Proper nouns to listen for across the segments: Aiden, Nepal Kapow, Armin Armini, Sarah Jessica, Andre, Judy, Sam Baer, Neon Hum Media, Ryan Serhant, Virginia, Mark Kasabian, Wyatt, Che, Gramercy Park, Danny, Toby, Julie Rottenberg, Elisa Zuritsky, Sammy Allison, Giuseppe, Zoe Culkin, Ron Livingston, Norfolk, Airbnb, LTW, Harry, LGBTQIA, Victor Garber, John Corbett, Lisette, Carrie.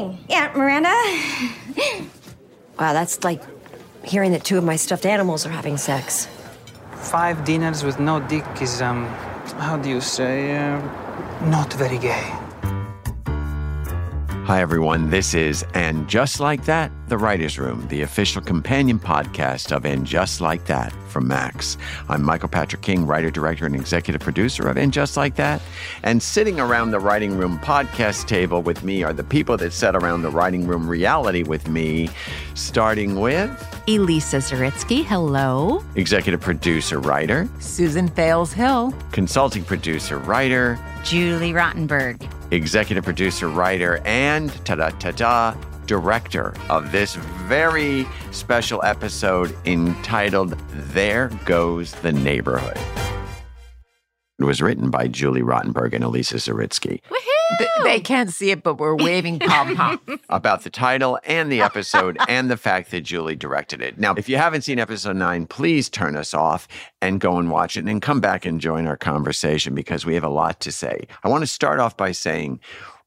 morning, Aunt Miranda. Wow, that's like hearing that two of my stuffed animals are having sex. 5 dinners with no dick is, how do you say, not very gay. Hi, everyone. This is And Just Like That, The Writer's Room, the official companion podcast of And Just Like That from Max. I'm Michael Patrick King, writer, director, and executive producer of And Just Like That. And sitting around the Writing Room podcast table with me are the people that sat around the Writing Room reality with me, starting with... Elisa Zuritsky, hello. Executive producer, writer... Susan Fales-Hill. Consulting producer, writer... Julie Rottenberg. Executive producer, writer, and ta-da-ta-da, director of this very special episode entitled There Goes the Neighborhood. It was written by Julie Rottenberg and Elisa Zuritsky. Woohoo! They can't see it, but we're waving pom-pom. About the title and the episode and the fact that Julie directed it. Now, if you haven't seen episode 9, please turn us off and go and watch it and then come back and join our conversation because we have a lot to say. I want to start off by saying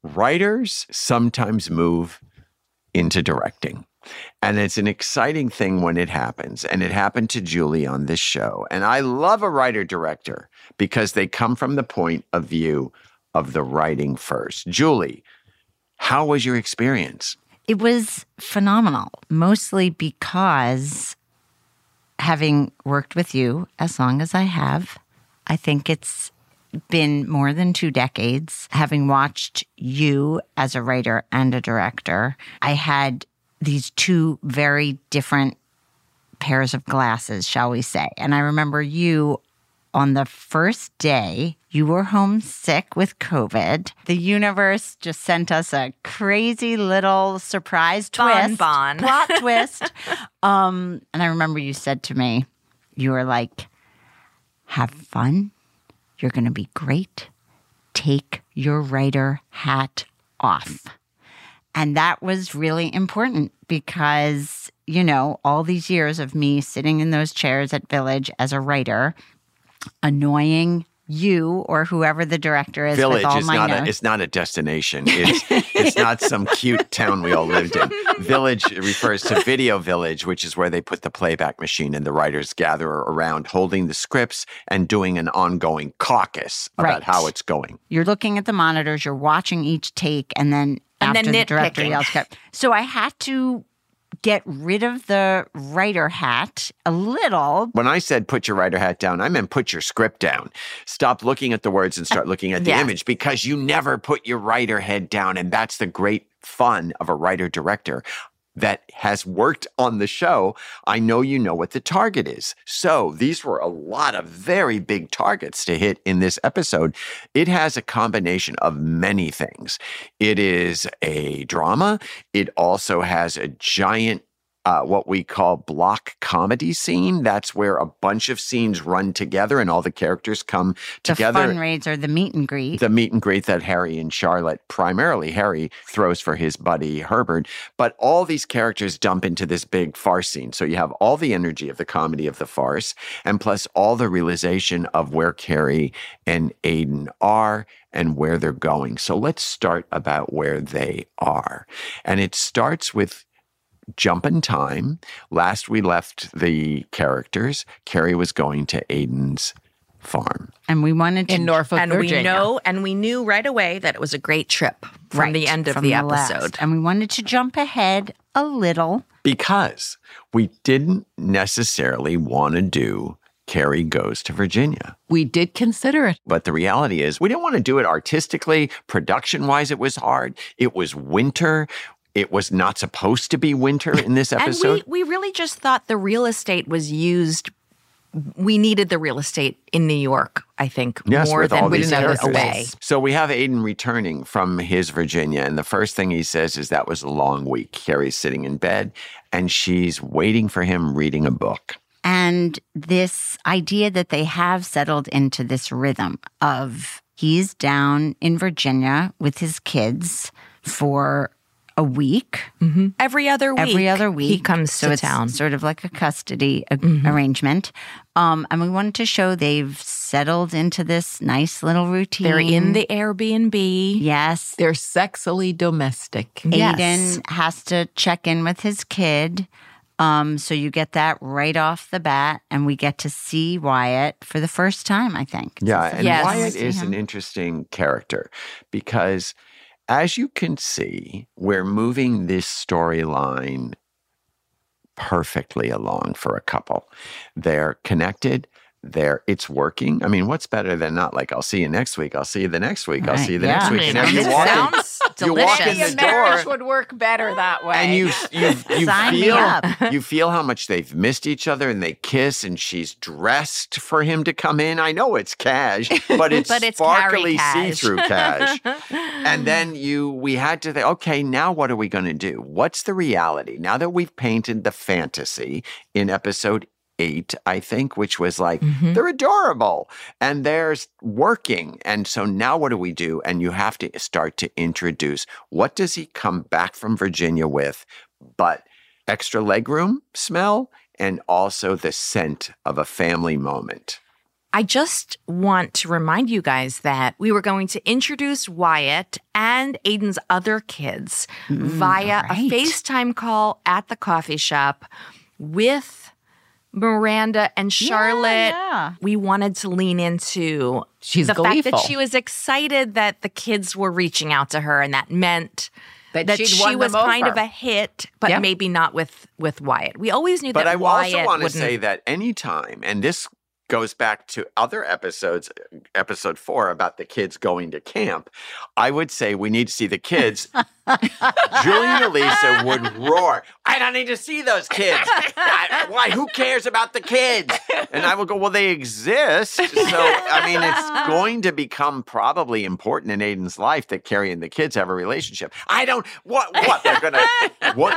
writers sometimes move into directing. And it's an exciting thing when it happens. And it happened to Julie on this show. And I love a writer-director because they come from the point of view of the writing first. Julie, how was your experience? It was phenomenal, mostly because having worked with you as long as I have, I think it's been more than 2 decades. Having watched you as a writer and a director, I had these 2 very different pairs of glasses, shall we say. And I remember you on the first day, you were homesick with COVID. The universe just sent us a crazy little surprise twist. Bon. Plot twist. And I remember you said to me, you were like, have fun. You're going to be great. Take your writer hat off. And that was really important because, you know, all these years of me sitting in those chairs at Village as a writer, annoying you or whoever the director is with all my notes. Village is not a destination. It's not some cute town we all lived in. Village refers to Video Village, which is where they put the playback machine and the writers gather around holding the scripts and doing an ongoing caucus about how it's going. You're looking at the monitors, you're watching each take, and then... After the director yells, so I had to get rid of the writer hat a little. When I said put your writer hat down, I meant put your script down. Stop looking at the words and start looking at the image because you never put your writer head down. And that's the great fun of a writer-director that has worked on the show. I know you know what the target is. So these were a lot of very big targets to hit in this episode. It has a combination of many things. It is a drama. It also has a giant what we call block comedy scene. That's where a bunch of scenes run together and all the characters come together. The fundraiser, the meet and greet. The meet and greet that Harry and Charlotte, primarily Harry, throws for his buddy Herbert. But all these characters dump into this big farce scene. So you have all the energy of the comedy of the farce and plus all the realization of where Carrie and Aiden are and where they're going. So let's start about where they are. And it starts with jump in time. Last we left the characters, Carrie was going to Aiden's farm. And we wanted to... In Norfolk, Virginia. And we knew right away that it was a great trip from the end of the episode. And we wanted to jump ahead a little. Because we didn't necessarily want to do Carrie Goes to Virginia. We did consider it. But the reality is we didn't want to do it artistically. Production-wise, it was hard. It was winter. It was not supposed to be winter in this episode. And we really just thought the real estate was used. We needed the real estate in New York, I think, more than we needed away. So we have Aiden returning from his Virginia, and the first thing he says is that was a long week. Carrie's sitting in bed, and she's waiting for him reading a book. And this idea that they have settled into this rhythm of he's down in Virginia with his kids for a week. Mm-hmm. Every other week. Every other week. He comes so to it's town. Sort of like a custody arrangement. And we wanted to show they've settled into this nice little routine. They're in the Airbnb. Yes. They're sexily domestic. Aiden has to check in with his kid. So you get that right off the bat, and we get to see Wyatt for the first time, I think. Yeah, and Wyatt is an interesting character because, as you can see, we're moving this storyline perfectly along for a couple. They're connected. It's working. I mean, what's better than not like, I'll see you next week, I'll see you the next week, I'll see you the next week. And you walk in the door. Marriage would work better that way. And you feel how much they've missed each other, and they kiss, and she's dressed for him to come in. I know it's cash, but it's, but it's sparkly see-through cash. And then we had to think, okay, now what are we going to do? What's the reality? Now that we've painted the fantasy in episode 8, I think, which was like, they're adorable and they're working. And so now what do we do? And you have to start to introduce, what does he come back from Virginia with? But extra legroom smell and also the scent of a family moment. I just want to remind you guys that we were going to introduce Wyatt and Aiden's other kids via a FaceTime call at the coffee shop with Miranda and Charlotte. We wanted to lean into the fact that she was excited that the kids were reaching out to her, and that meant that she was kind of a hit, but maybe not with Wyatt. We always knew that Wyatt wouldn't. But I also want to say that anytime, and this goes back to other episodes, episode 4 about the kids going to camp, I would say we need to see the kids. Julie and Elisa would roar, I don't need to see those kids. Why? Who cares about the kids? And I would go, well, they exist. So, I mean, it's going to become probably important in Aiden's life that Carrie and the kids have a relationship. What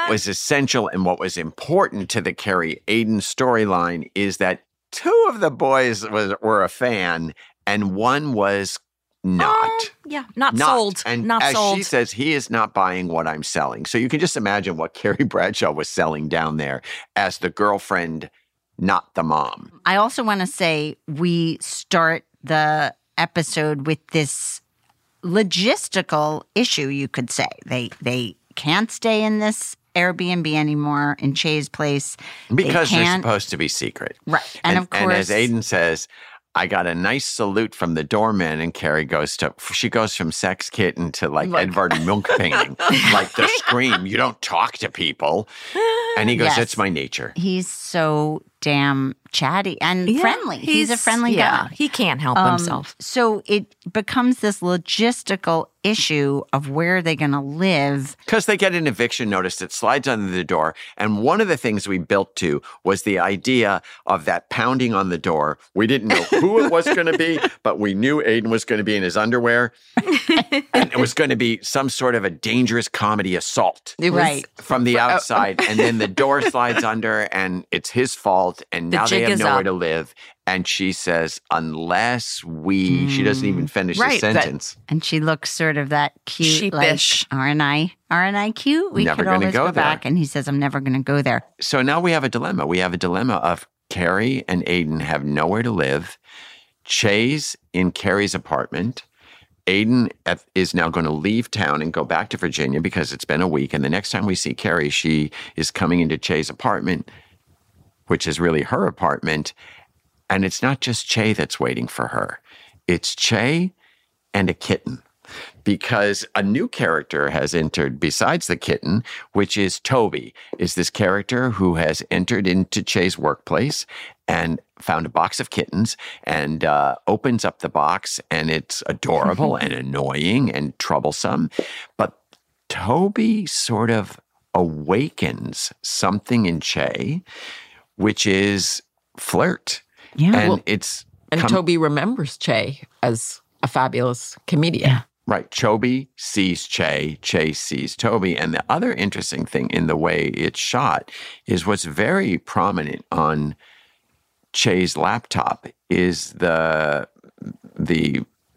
was essential and what was important to the Carrie-Aiden storyline is that two of the boys were a fan, and one was not. Not sold. And not as sold. She says, he is not buying what I'm selling. So you can just imagine what Carrie Bradshaw was selling down there as the girlfriend, not the mom. I also want to say we start the episode with this logistical issue, you could say. They can't stay in this Airbnb anymore in Che's place. Because they're supposed to be secret. Right. And of course. And as Aiden says, I got a nice salute from the doorman, and Carrie goes from sex kitten to like Edvard Munch painting. Like the scream, you don't talk to people. And he goes, that's my nature. He's so damn chatty and friendly. He's a friendly guy. He can't help himself. So it becomes this logistical issue of where are they going to live. Because they get an eviction notice that slides under the door. And one of the things we built to was the idea of that pounding on the door. We didn't know who it was going to be, but we knew Aiden was going to be in his underwear. And it was going to be some sort of a dangerous comedy assault from the outside. And then the door slides under, and it's his fault. And now they have nowhere to live. And she says, unless we, she doesn't even finish the sentence. And she looks sort of that cute, sheepish. Like, aren't I cute? We never could always go back. And he says, I'm never going to go there. So now we have a dilemma. We have a dilemma of Carrie and Aiden have nowhere to live. Che's in Carrie's apartment. Aiden is now going to leave town and go back to Virginia because it's been a week. And the next time we see Carrie, she is coming into Che's apartment, which is really her apartment. And it's not just Che that's waiting for her. It's Che and a kitten, because a new character has entered besides the kitten, which is Toby, is this character who has entered into Che's workplace and found a box of kittens and opens up the box, and it's adorable and annoying and troublesome. But Toby sort of awakens something in Che, which is flirt. Yeah, and Toby remembers Che as a fabulous comedian. Yeah. Right. Toby sees Che. Che sees Toby. And the other interesting thing in the way it's shot is what's very prominent on Che's laptop is the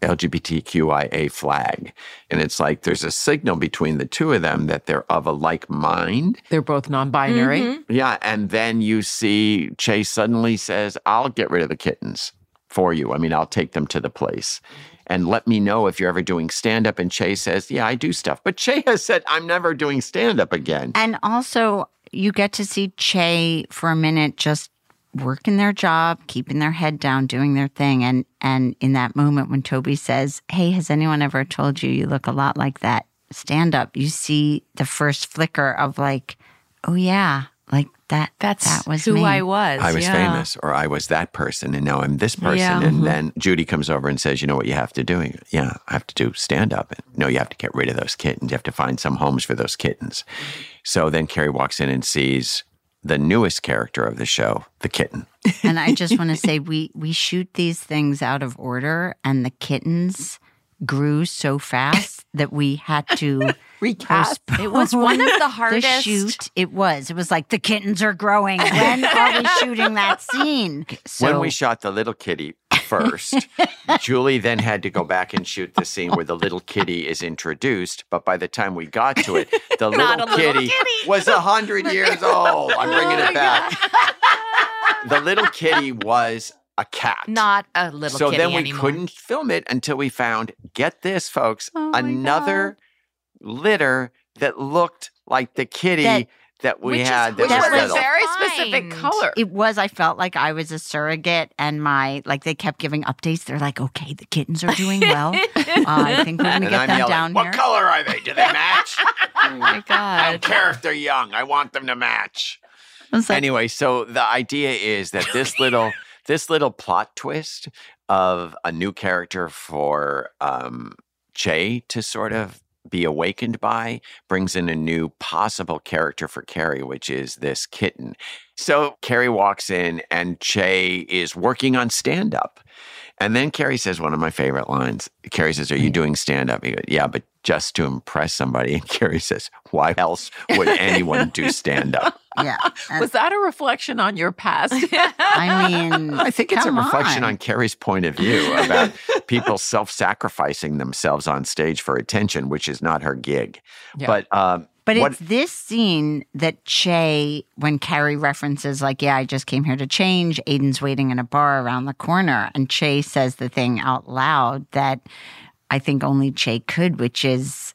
LGBTQIA flag. And it's like there's a signal between the two of them that they're of a like mind. They're both non-binary. Mm-hmm. Yeah. And then you see Che suddenly says, I'll get rid of the kittens for you. I mean, I'll take them to the place. And let me know if you're ever doing stand-up. And Che says, yeah, I do stuff. But Che has said, I'm never doing stand-up again. And also, you get to see Che for a minute just working their job, keeping their head down, doing their thing. And in that moment when Toby says, hey, has anyone ever told you you look a lot like that stand-up? You see the first flicker of like, oh, yeah, like that was who me. I was. I was famous, or I was that person, and now I'm this person. Yeah. And then Judy comes over and says, you know what you have to do? Yeah, I have to do stand-up. And, no, you have to get rid of those kittens. You have to find some homes for those kittens. So then Carrie walks in and sees the newest character of the show, the kitten. And I just want to say, we shoot these things out of order, and the kittens grew so fast that we had to recast. It was one of the hardest. The shoot, it was like, the kittens are growing. When are we shooting that scene? So, when we shot the little kitty first, Julie then had to go back and shoot the scene where the little kitty is introduced. But by the time we got to it, the little kitty was 100 years old. I'm bringing it back. The little kitty was a cat. Not a little kitty anymore. So then we couldn't film it until we found, get this, folks, another litter that looked like the kitty that we had. Which was a very specific color. It was. I felt like I was a surrogate, and they kept giving updates. They're like, okay, the kittens are doing well. I think we're going to get them down here. What color are they? Do they match? Oh, my God. I don't care if they're young. I want them to match. Anyway, so the idea is that this little plot twist of a new character for Che to sort of be awakened by brings in a new possible character for Carrie, which is this kitten. So Carrie walks in and Che is working on stand-up. And then Carrie says one of my favorite lines. Carrie says, are you doing stand-up? He goes, yeah, but just to impress somebody. And Carrie says, why else would anyone do stand-up? Yeah. Was that a reflection on your past? I mean, I think it's a reflection on Carrie's point of view about people self-sacrificing themselves on stage for attention, which is not her gig. Yeah. But it's this scene that Che, when Carrie references, like, yeah, I just came here to change. Aiden's waiting in a bar around the corner. And Che says the thing out loud that I think only Che could, which is,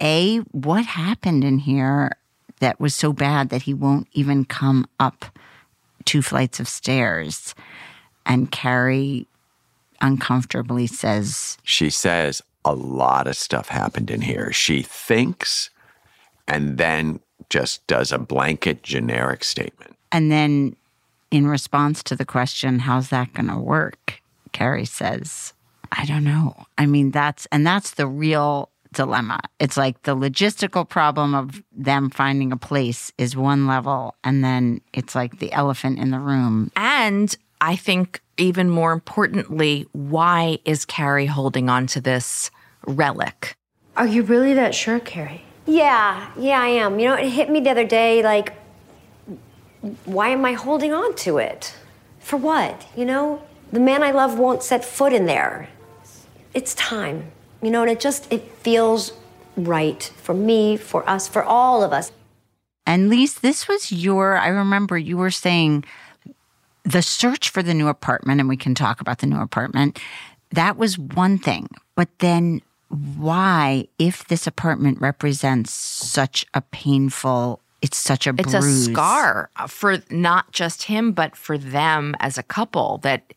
A, what happened in here that was so bad that he won't even come up 2 flights of stairs? And Carrie uncomfortably says... She says, a lot of stuff happened in here. She thinks... and then just does a blanket generic statement. And then in response to the question, how's that going to work? Carrie says, I don't know. I mean, that's the real dilemma. It's like the logistical problem of them finding a place is one level, and then it's like the elephant in the room. And I think even more importantly, why is Carrie holding on to this relic? Are you really that sure, Carrie? Yeah, I am. You know, it hit me the other day, like, why am I holding on to it? For what? You know, the man I love won't set foot in there. It's time. You know, and it feels right for me, for us, for all of us. And Lise, this was I remember you were saying the search for the new apartment, and we can talk about the new apartment, that was one thing. But then... why, if this apartment represents such a painful, it's such a bruise. It's a scar for not just him, but for them as a couple, that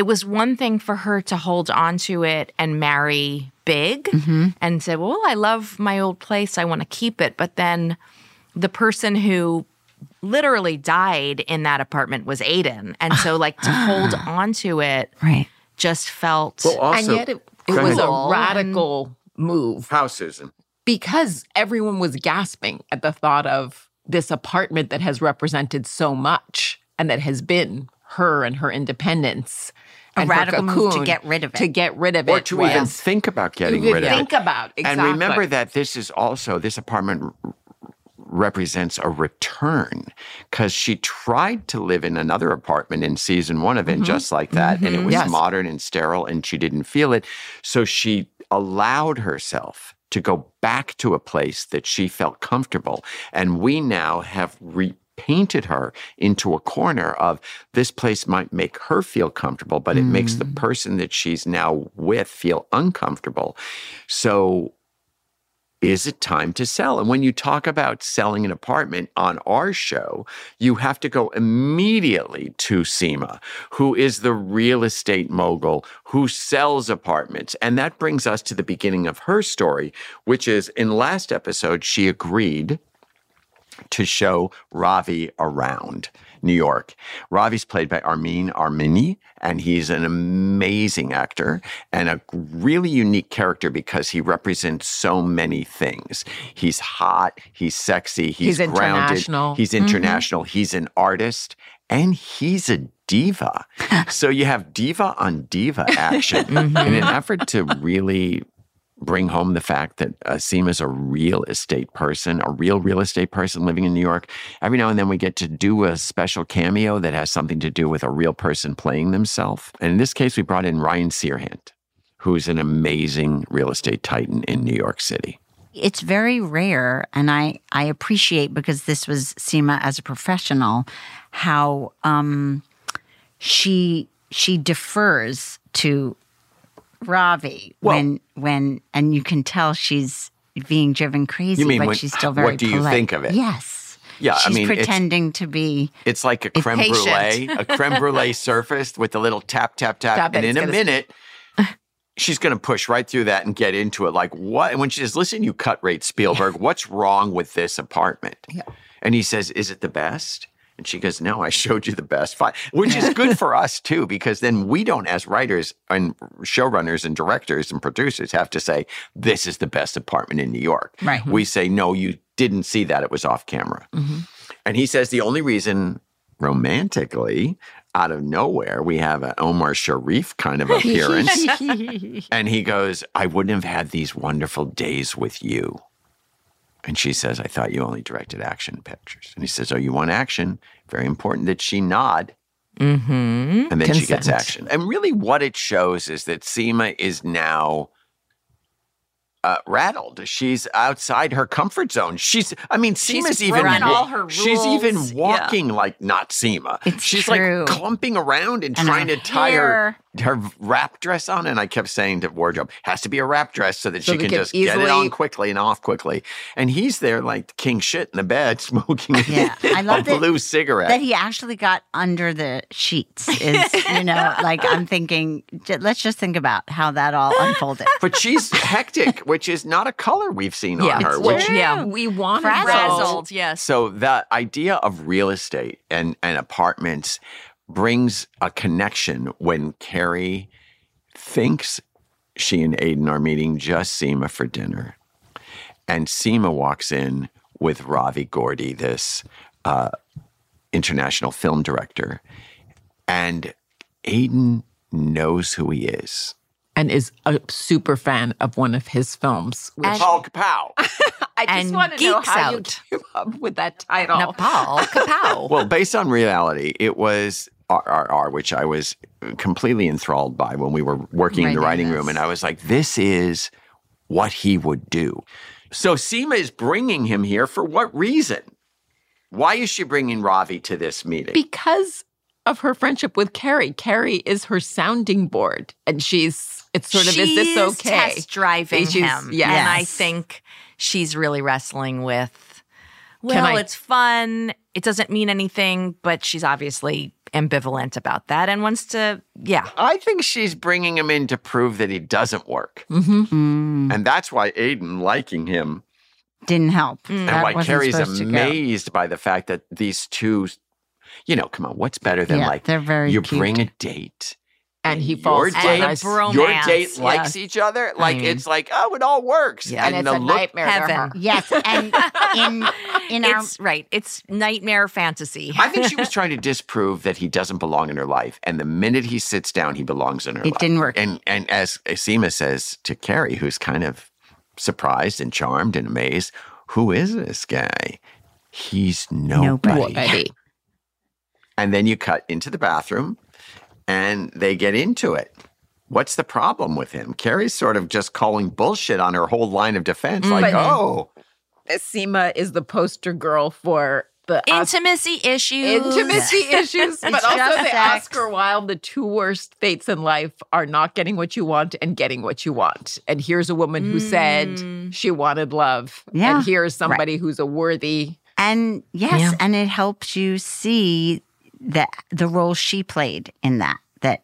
it was one thing for her to hold on to it and marry Big and say, well, I love my old place. I want to keep it. But then the person who literally died in that apartment was Aiden. And so like to hold on to it just felt... Well, also, and yet it was a radical move. How, Susan? Because everyone was gasping at the thought of this apartment that has represented so much and that has been her and her independence. A radical move to get rid of it. To get rid of it. Or to even think about getting rid of it. Exactly. And remember that this apartment represents a return, because she tried to live in another apartment in season 1 of And Just Like That, and it was modern and sterile, and she didn't feel it. So she allowed herself to go back to a place that she felt comfortable. And we now have painted her into a corner of this place might make her feel comfortable, but it makes the person that she's now with feel uncomfortable. So is it time to sell? And when you talk about selling an apartment on our show, you have to go immediately to Seema, who is the real estate mogul who sells apartments. And that brings us to the beginning of her story, which is in last episode, she agreed to show Ravi around New York. Ravi's played by Armin Armini, and he's an amazing actor and a really unique character because he represents so many things. He's hot, he's sexy, he's grounded, international. He's international, he's an artist, and he's a diva. So you have diva on diva action in an effort to really bring home the fact that Seema's a real estate person, a real estate person living in New York. Every now and then we get to do a special cameo that has something to do with a real person playing themselves. And in this case, we brought in Ryan Serhant, who's an amazing real estate titan in New York City. It's very rare, and I appreciate, because this was Seema as a professional, how she defers to Ravi, when you can tell she's being driven crazy, but she's still very polite. What do you think of it? Yes. Yeah, she's pretending to be It's like a creme brulee, surfaced with a little tap. Stop and it, in a minute, she's going to push right through that and get into it. Like, what? And when she says, listen, you cut rate Spielberg, what's wrong with this apartment? Yeah. And he says, is it the best? And she goes, no, I showed you the best five, which is good for us, too, because then we don't, as writers and showrunners and directors and producers, have to say, this is the best apartment in New York. Right. We say, no, you didn't see that. It was off camera. And he says the only reason, romantically, out of nowhere, we have an Omar Sharif kind of appearance. And he goes, I wouldn't have had these wonderful days with you. And she says, I thought you only directed action pictures. And he says, oh, you want action? Very important that she nod. And then Consent. She gets action. And really what it shows is that Seema is now rattled. She's outside her comfort zone. Seema's even broken all her rules. She's even walking like not Seema. She's true. Like clumping around and trying to tie her wrap dress on, and I kept saying to wardrobe, has to be a wrap dress so that she can just get it on quickly and off quickly. And he's there like king shit in the bed smoking a blue cigarette. That he actually got under the sheets is, like I'm thinking, let's just think about how that all unfolded. But she's hectic, which is not a color we've seen on her. We want frazzled, yes. So the idea of real estate and apartments brings a connection when Carrie thinks she and Aiden are meeting just Seema for dinner. And Seema walks in with Ravi Gordy, this international film director. And Aiden knows who he is. And is a super fan of one of his films. Which Nepal Kapow. I just want to know how you came up with that title. Nepal Kapow. Well, based on reality, it was RRR, which I was completely enthralled by when we were working in the writing room. And I was like, this is what he would do. So Seema is bringing him here for what reason? Why is she bringing Ravi to this meeting? Because of her friendship with Carrie. Carrie is her sounding board. And she's is this okay? She's test driving him. Yes. And I think she's really wrestling with, it's fun. It doesn't mean anything, but she's obviously ambivalent about that and wants to, I think she's bringing him in to prove that he doesn't work. And that's why Aiden liking him didn't help. And why Carrie's amazed by the fact that these two, come on, what's better than they're very cute. Bring a date. And he falls for your date likes each other. Like, it's like, oh, it all works. Yeah. And it's a nightmare to her. Yes. And it's nightmare fantasy. I think she was trying to disprove that he doesn't belong in her life. And the minute he sits down, he belongs in her life. It didn't work. And as Seema says to Carrie, who's kind of surprised and charmed and amazed, who is this guy? He's nobody. And then you cut into the bathroom and they get into it. What's the problem with him? Carrie's sort of just calling bullshit on her whole line of defense. Seema is the poster girl for the intimacy issues. Intimacy issues, but also the Oscar Wilde, the two worst fates in life are not getting what you want and getting what you want. And here's a woman who said she wanted love. Yeah. And here's somebody who's a worthy. And and it helps you see the role she played in that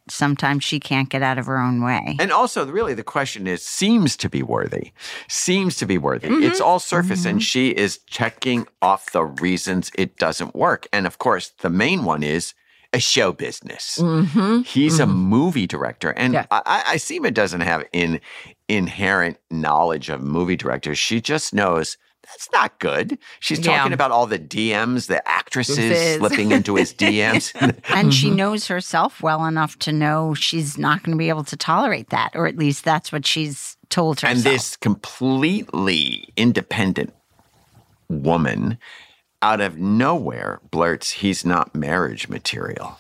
sometimes she can't get out of her own way. And also, really, the question is, seems to be worthy. Seems to be worthy. Mm-hmm. It's all surface, and she is checking off the reasons it doesn't work. And, of course, the main one is a show business. Mm-hmm. He's a movie director. And Seema doesn't have an inherent knowledge of movie directors. She just knows that's not good. She's talking about all the DMs, the actresses slipping into his DMs. And she knows herself well enough to know she's not going to be able to tolerate that, or at least that's what she's told herself. And this completely independent woman out of nowhere blurts, he's not marriage material.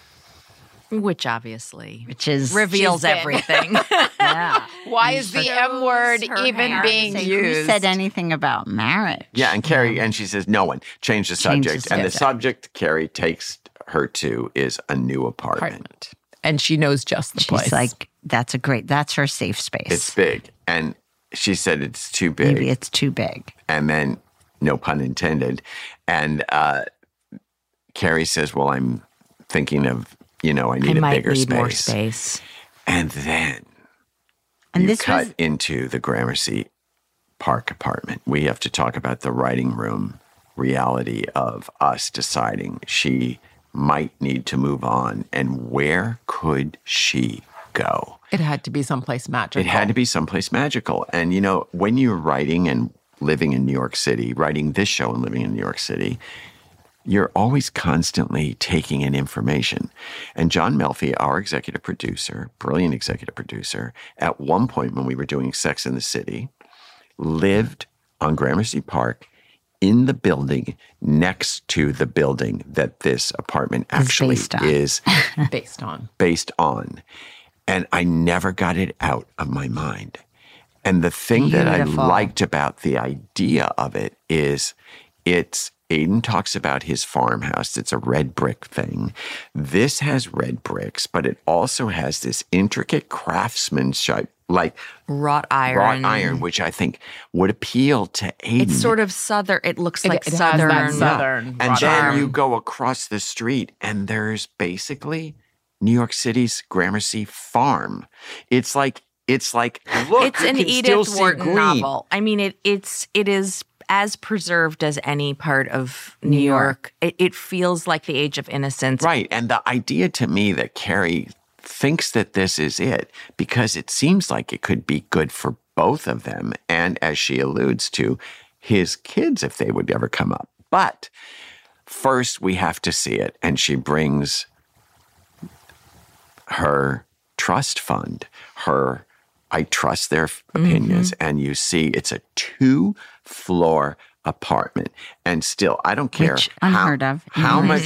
Which obviously reveals everything. Why is the M word even being used? Who said anything about marriage? Yeah, and Carrie, and she says, no one. Change the subject. And the subject Carrie takes her to is a new apartment. And she knows just the place. She's like, that's her safe space. It's big. And she said it's too big. Maybe it's too big. And then, no pun intended. And Carrie says, well, I'm thinking of, I need a bigger space. More space. And then you cut into the Gramercy Park apartment. We have to talk about the writing room reality of us deciding she might need to move on. And where could she go? It had to be someplace magical. And, when you're writing and living in New York City, writing this show and living in New York City, you're always constantly taking in information. And John Melfi, our executive producer, brilliant executive producer, at one point when we were doing Sex and the City, lived on Gramercy Park in the building next to the building that this apartment actually is based on. And I never got it out of my mind. And the thing that I liked about the idea of it is Aiden talks about his farmhouse. It's a red brick thing. This has red bricks, but it also has this intricate craftsmanship, like wrought iron, which I think would appeal to Aiden. It's sort of Southern. It looks like Southern. And then you go across the street and there's basically New York City's Gramercy Farm. It's like, look, it's an Edith Wharton novel. I mean, it is as preserved as any part of New York. It feels like the Age of Innocence. Right. And the idea to me that Carrie thinks that this is it, because it seems like it could be good for both of them. And as she alludes to, his kids, if they would ever come up. But first we have to see it. And she brings her trust fund, I trust their opinions. And you see it's a 2-floor apartment. And still, I don't care how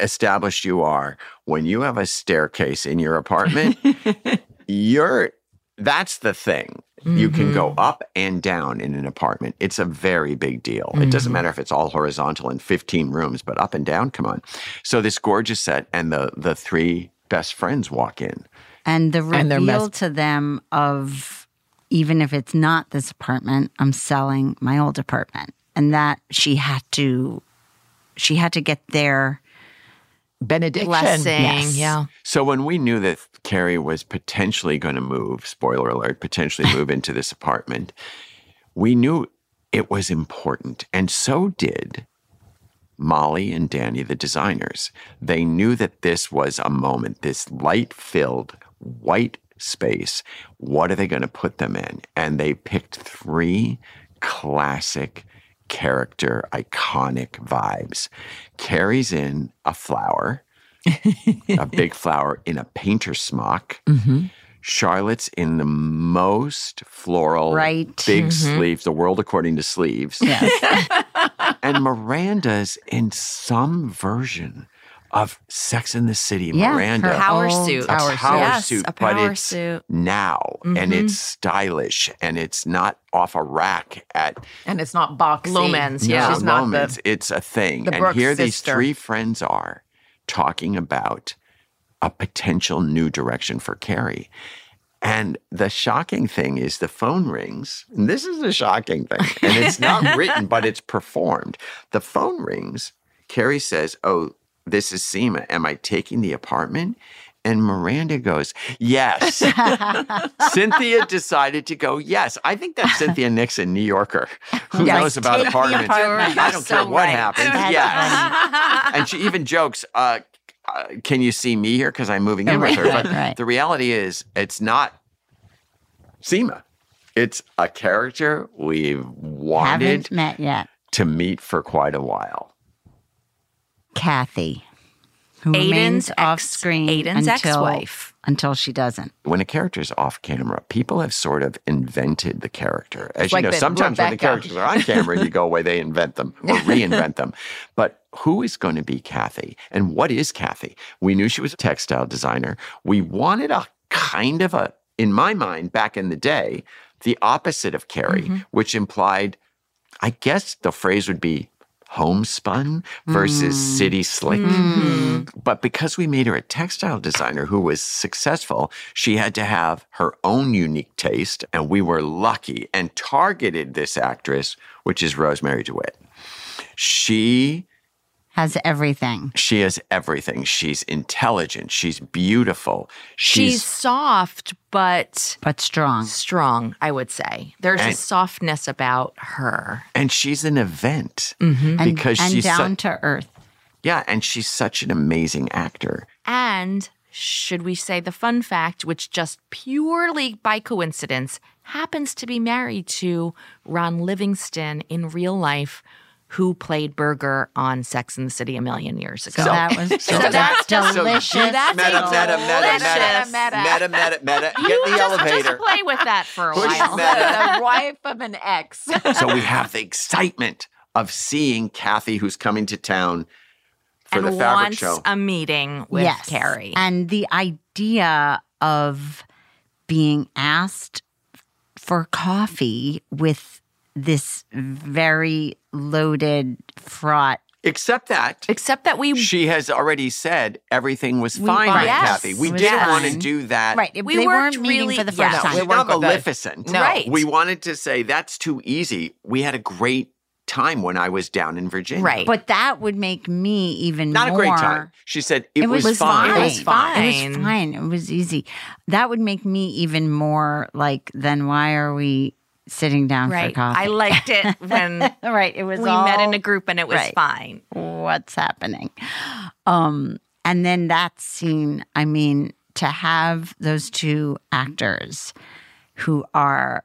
established you are. When you have a staircase in your apartment, that's the thing. You can go up and down in an apartment. It's a very big deal. It doesn't matter if it's all horizontal and 15 rooms, but up and down, come on. So this gorgeous set, and the three best friends walk in. And the reveal to them of, even if it's not this apartment, I'm selling my old apartment. And that she had to get their benediction. Blessing. Yes. Yeah. So when we knew that Carrie was potentially going to move, spoiler alert, into this apartment, we knew it was important. And so did Molly and Danny, the designers. They knew that this was a moment, this light-filled white space. What are they going to put them in? And they picked three classic character, iconic vibes. Carrie's in a flower, a big flower in a painter smock. Mm-hmm. Charlotte's in the most floral, big sleeves, the world according to sleeves. Yes. And Miranda's in some version of Sex and the City. Yeah, Miranda. Her power suit. A power suit. Now. Mm-hmm. And it's stylish. And it's not off a rack at... And it's not boxy. Lowman's. Yeah. No, she's not Lowman's. It's a thing. And here these three friends are talking about a potential new direction for Carrie. And the shocking thing is the phone rings. And this is the shocking thing. And it's not written, but it's performed. The phone rings. Carrie says, oh, this is Seema. Am I taking the apartment? And Miranda goes, yes. Cynthia decided to go, yes. I think that's Cynthia Nixon, New Yorker, who knows about apartments. I don't care what happens. Yes. And she even jokes, can you see me here? Because I'm moving in with her. But the reality is it's not Seema. It's a character we've wanted met yet to meet for quite a while. Kathy, who remains off screen until she doesn't. When a character's off camera, people have sort of invented the character. As you know, sometimes when the characters are on camera, you go away, they invent them or reinvent them. But who is going to be Kathy? And what is Kathy? We knew she was a textile designer. We wanted a kind of a, in my mind, back in the day, the opposite of Carrie, which implied, I guess the phrase would be, homespun versus city slick. But because we made her a textile designer who was successful, she had to have her own unique taste. And we were lucky and targeted this actress, which is Rosemary DeWitt. She has everything. She has everything. She's intelligent. She's beautiful. She's soft, but strong. Strong, I would say. There's a softness about her. And she's an event. Because and she's down to earth. Yeah, and she's such an amazing actor. And should we say the fun fact, which just purely by coincidence happens to be married to Ron Livingston in real life, who played Burger on Sex and the City a million years ago. So that was that's delicious. So that's meta. Get the elevator. Just play with that for a while. The wife of an ex. So we have the excitement of seeing Kathy, who's coming to town for the fabric show. And wants a meeting with Carrie. And the idea of being asked for coffee with this very loaded, fraught. Except that she has already said everything was fine with Kathy. We didn't want to do that. Right. We weren't meeting for the first time. We're not Maleficent. No. Right. We wanted to say that's too easy. We had a great time when I was down in Virginia. Right. But that would make me even more. Not a great time. She said it was fine. It was fine. It was fine. It was easy. That would make me even more like, then why are we sitting down for coffee? I liked it when it was we met in a group and it was fine. What's happening? And then that scene, I mean, to have those two actors who are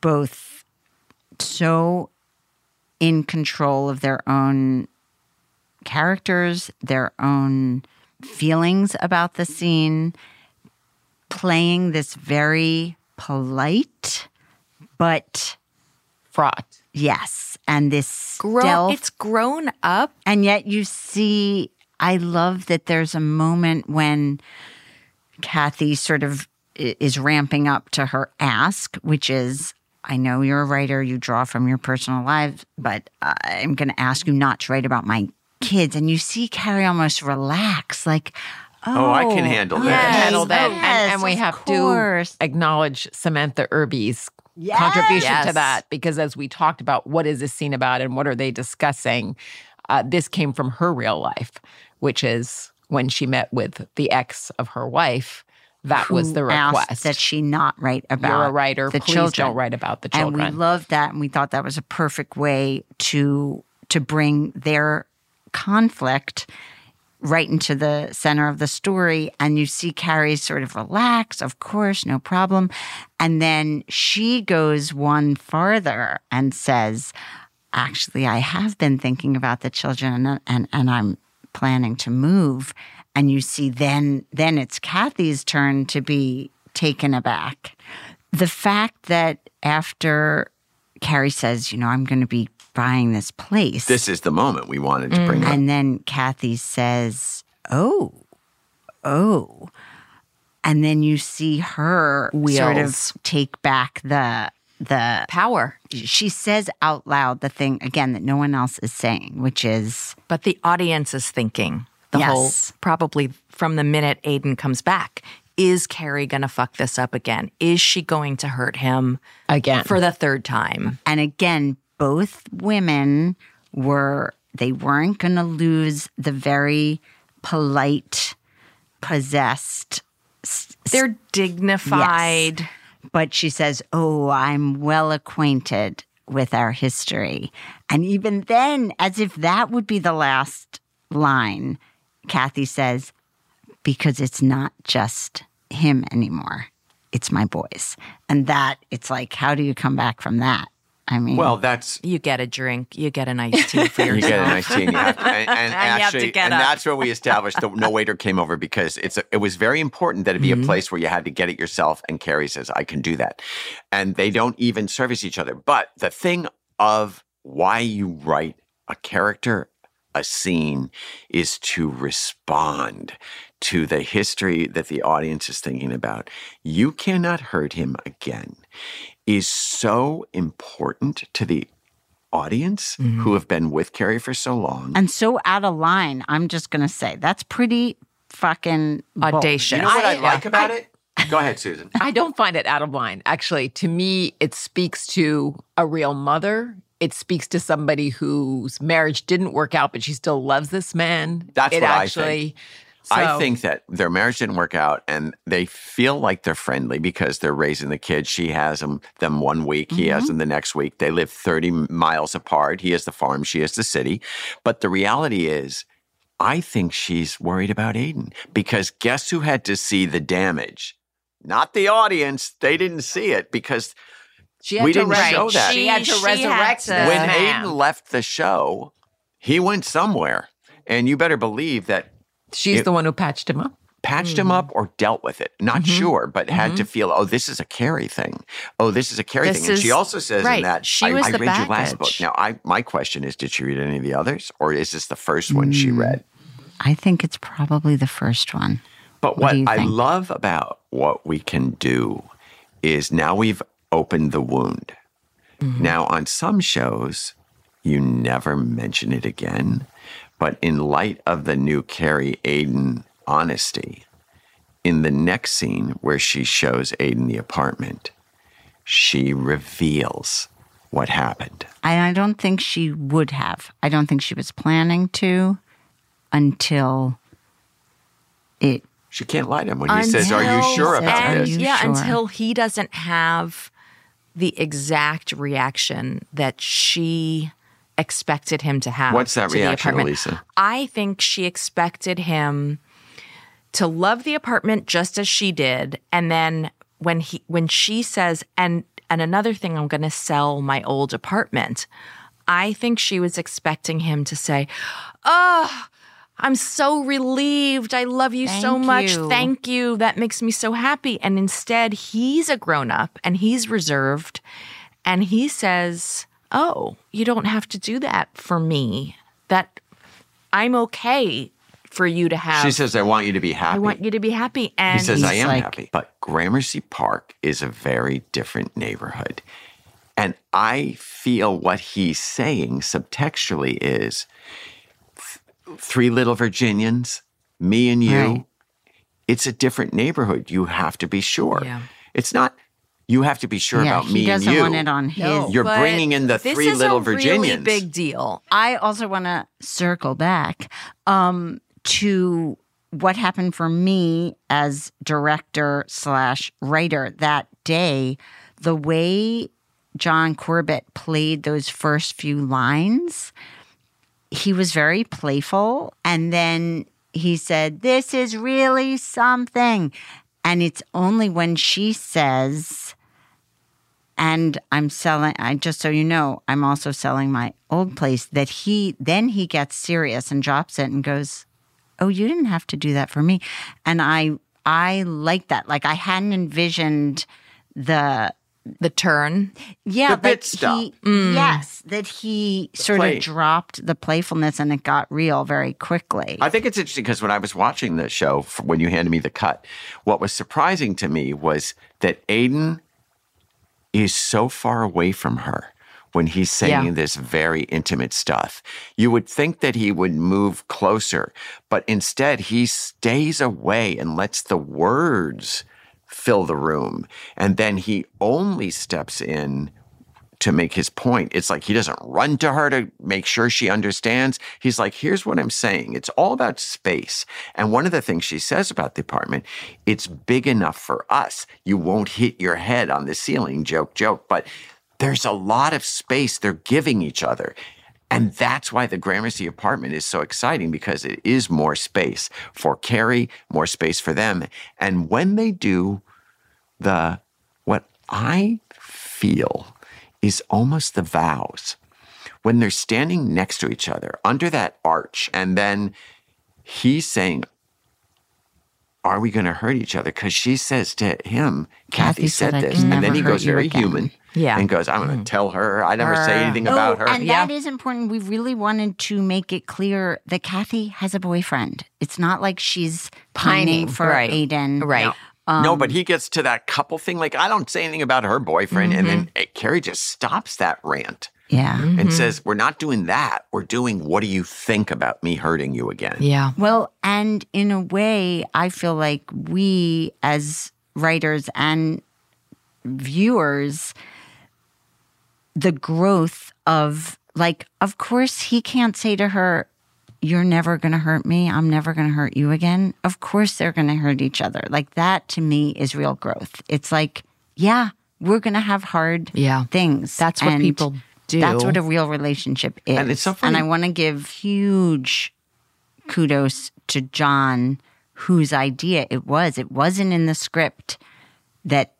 both so in control of their own characters, their own feelings about the scene, playing this very polite... but fraught. Yes. And this stealth. It's grown up. And yet you see, I love that there's a moment when Kathy sort of is ramping up to her ask, which is, I know you're a writer, you draw from your personal life, but I'm going to ask you not to write about my kids. And you see Carrie almost relax, like, oh, I can handle that. And we have to acknowledge Samantha Irby's contribution to that, because as we talked about, what is this scene about and what are they discussing, this came from her real life, which is when she met with the ex of her wife, that who was the request. Asked that she not write about you're a writer, the please children. Don't write about the children. And we loved that, and we thought that was a perfect way to bring their conflict right into the center of the story, and you see Carrie sort of relax, of course, no problem. And then she goes one farther and says, actually, I have been thinking about the children and I'm planning to move. And you see then it's Kathy's turn to be taken aback. The fact that after Carrie says, you know, I'm going to be buying this place. This is the moment we wanted to bring up. And then Kathy says, oh. And then you see her sort of take back the power. She says out loud the thing, again, that no one else is saying, which is... But the audience is thinking the whole... Probably from the minute Aiden comes back, is Carrie going to fuck this up again? Is she going to hurt him again for the third time? And again, both women they weren't going to lose the very polite, possessed... They're dignified. Yes. But she says, I'm well acquainted with our history. And even then, as if that would be the last line, Kathy says, because it's not just him anymore. It's my boys. And that, it's like, how do you come back from that? I mean, well, that's... You get a drink. You get an iced tea for yourself. You get an iced tea. And, you have to get up. That's where we established that no waiter came over, because it was very important that it be a place where you had to get it yourself. And Carrie says, I can do that. And they don't even service each other. But the thing of why you write a character, a scene, is to respond to the history that the audience is thinking about. You cannot hurt him again is so important to the audience who have been with Carrie for so long. And so out of line, I'm just going to say, that's pretty fucking audacious. You know what I like about it? Go ahead, Susan. I don't find it out of line. Actually, to me, it speaks to a real mother. It speaks to somebody whose marriage didn't work out, but she still loves this man. That's what I think. So, I think that their marriage didn't work out, and they feel like they're friendly because they're raising the kids. She has them one week. He has them the next week. They live 30 miles apart. He has the farm. She has the city. But the reality is, I think she's worried about Aiden, because guess who had to see the damage? Not the audience. They didn't see it because we didn't show that. She had to resurrect it. When Aiden left the show, he went somewhere. And you better believe that She's the one who patched him up. Patched him up or dealt with it. Not sure, but had to feel, this is a Carrie thing. And she also says in that, I read your last book. Now, my question is, did she read any of the others? Or is this the first one she read? I think it's probably the first one. But what I love about what we can do is now we've opened the wound. Now, on some shows, you never mention it again. But in light of the new Carrie Aiden honesty, in the next scene where she shows Aiden the apartment, she reveals what happened. I don't think she would have. I don't think she was planning to until it... She can't lie to him when he says, are you sure about this? Yeah, until he doesn't have the exact reaction that she... expected him to have. What's that reaction, Elisa? I think she expected him to love the apartment just as she did, and then when she says, and another thing, I'm going to sell my old apartment, I think she was expecting him to say, oh, I'm so relieved. I love you so much. Thank you. That makes me so happy. And instead, he's a grown-up, and he's reserved, and he says... oh, you don't have to do that for me. That I'm okay for you to have. She says, I want you to be happy. I want you to be happy. And he says, I am happy. But Gramercy Park is a very different neighborhood. And I feel what he's saying subtextually is, three little Virginians, me and you, it's a different neighborhood. You have to be sure. Yeah. It's not... You have to be sure about me and you. He doesn't want it on his. No, you're bringing in the three little Virginians. This is a really big deal. I also want to circle back to what happened for me as director/writer that day. The way John Corbett played those first few lines, he was very playful. And then he said, this is really something. And it's only when she says, and I'm selling, just so you know, I'm also selling my old place, that then he gets serious and drops it and goes, oh, you didn't have to do that for me. And I like that. Like, I hadn't envisioned the the turn. Yeah, the bit stuff. Yes, that he sort of dropped the playfulness and it got real very quickly. I think it's interesting because when I was watching the show, when you handed me the cut, what was surprising to me was that Aiden is so far away from her when he's saying this very intimate stuff. You would think that he would move closer, but instead he stays away and lets the words fill the room. And then he only steps in to make his point. It's like he doesn't run to her to make sure she understands. He's like, here's what I'm saying. It's all about space. And one of the things she says about the apartment, it's big enough for us. You won't hit your head on the ceiling, joke. But there's a lot of space they're giving each other. And that's why the Gramercy apartment is so exciting, because it is more space for Carrie, more space for them. And when they do what I feel is almost the vows, when they're standing next to each other under that arch, and then he's saying, are we going to hurt each other? Because she says to him, Kathy said this. And then he goes very human. Yeah. And goes, I'm going to tell her. I never say anything about her. And that is important. We really wanted to make it clear that Kathy has a boyfriend. It's not like she's pining for Aiden. Right. No, but he gets to that couple thing. Like, I don't say anything about her boyfriend. Mm-hmm. And then Carrie just stops that rant. Yeah. Mm-hmm. And says, we're not doing that. We're doing, what do you think about me hurting you again? Yeah. Well, and in a way, I feel like we as writers and viewers – the growth of, like, of course he can't say to her, you're never going to hurt me. I'm never going to hurt you again. Of course they're going to hurt each other. Like, that to me is real growth. It's like, yeah, we're going to have hard things. That's what people do. That's what a real relationship is. And it's so funny. And I want to give huge kudos to John, whose idea it was. It wasn't in the script that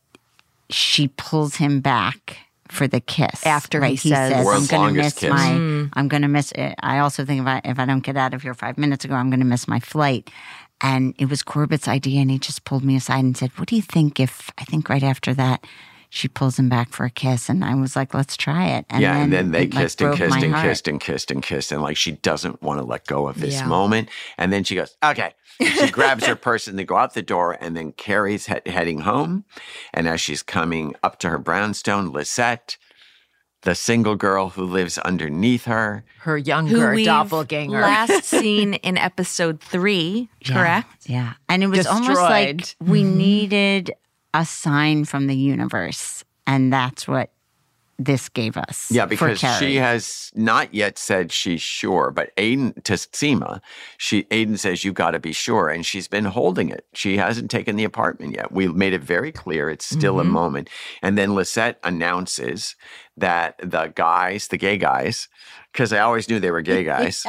she pulls him back for the kiss. After he says, I'm going to miss kiss. I'm going to miss it. I also think if I don't get out of here 5 minutes ago, I'm going to miss my flight. And it was Corbett's idea, and he just pulled me aside and said, what do you think if, I think right after that, she pulls him back for a kiss? And I was like, let's try it. And then they kissed and kissed. And like, she doesn't want to let go of this moment. And then she goes, okay. She grabs her purse and they go out the door, and then Carrie's heading home. And as she's coming up to her brownstone, Lisette, the single girl who lives underneath her. Her younger doppelganger. Last seen in episode 3, correct? Yeah. And it was almost like we needed a sign from the universe, and that's what this gave us. Yeah, because she has not yet said she's sure, but Aiden, to Seema, Aiden says, you got to be sure, and she's been holding it. She hasn't taken the apartment yet. We made it very clear it's still a moment. And then Lisette announces that the gay guys, because I always knew they were gay guys.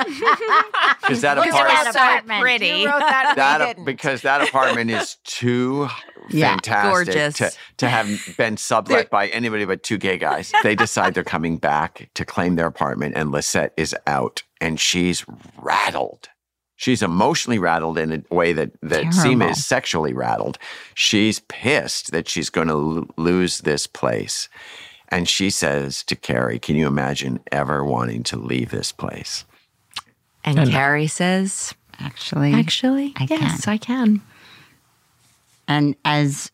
Because that apartment, so pretty. You wrote that because that apartment is too fantastic to have been sublet by anybody but 2 gay guys. They decide they're coming back to claim their apartment, and Lisette is out, and she's rattled. She's emotionally rattled in a way that Seema is sexually rattled. She's pissed that she's going to lose this place. And she says to Carrie, can you imagine ever wanting to leave this place? And Carrie says, Actually, I can. And as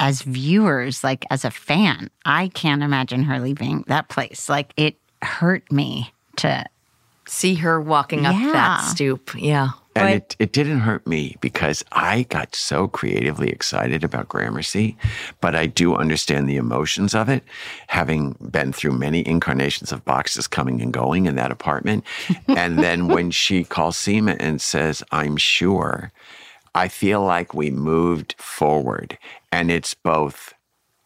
viewers, like as a fan, I can't imagine her leaving that place. Like, it hurt me to see her walking up that stoop. Yeah. And it didn't hurt me because I got so creatively excited about Gramercy, but I do understand the emotions of it, having been through many incarnations of boxes coming and going in that apartment. And then when she calls Seema and says, I'm sure, I feel like we moved forward. And it's both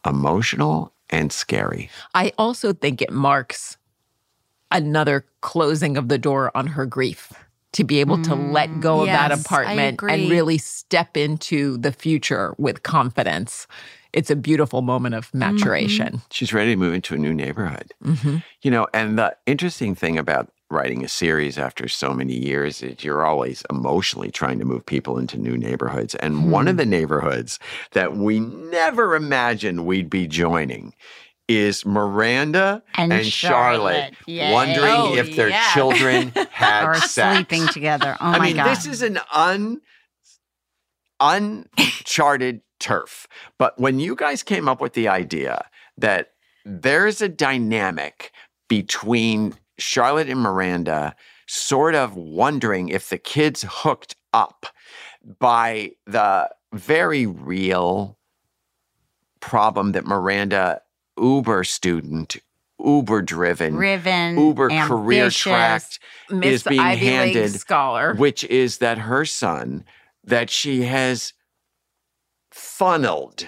emotional and scary. I also think it marks another closing of the door on her grief. To be able to let go of that apartment and really step into the future with confidence. It's a beautiful moment of maturation. She's ready to move into a new neighborhood. You know, and the interesting thing about writing a series after so many years is you're always emotionally trying to move people into new neighborhoods. And one of the neighborhoods that we never imagined we'd be joining is Miranda and Charlotte. Yay. Wondering if their children had or sex. Or sleeping together. Oh, my God. I mean, this is an uncharted turf. But when you guys came up with the idea that there's a dynamic between Charlotte and Miranda sort of wondering if the kids hooked up by the very real problem that Miranda, uber student, uber driven, uber career tracked, is being Ivy handed, scholar. Which is that her son that she has funneled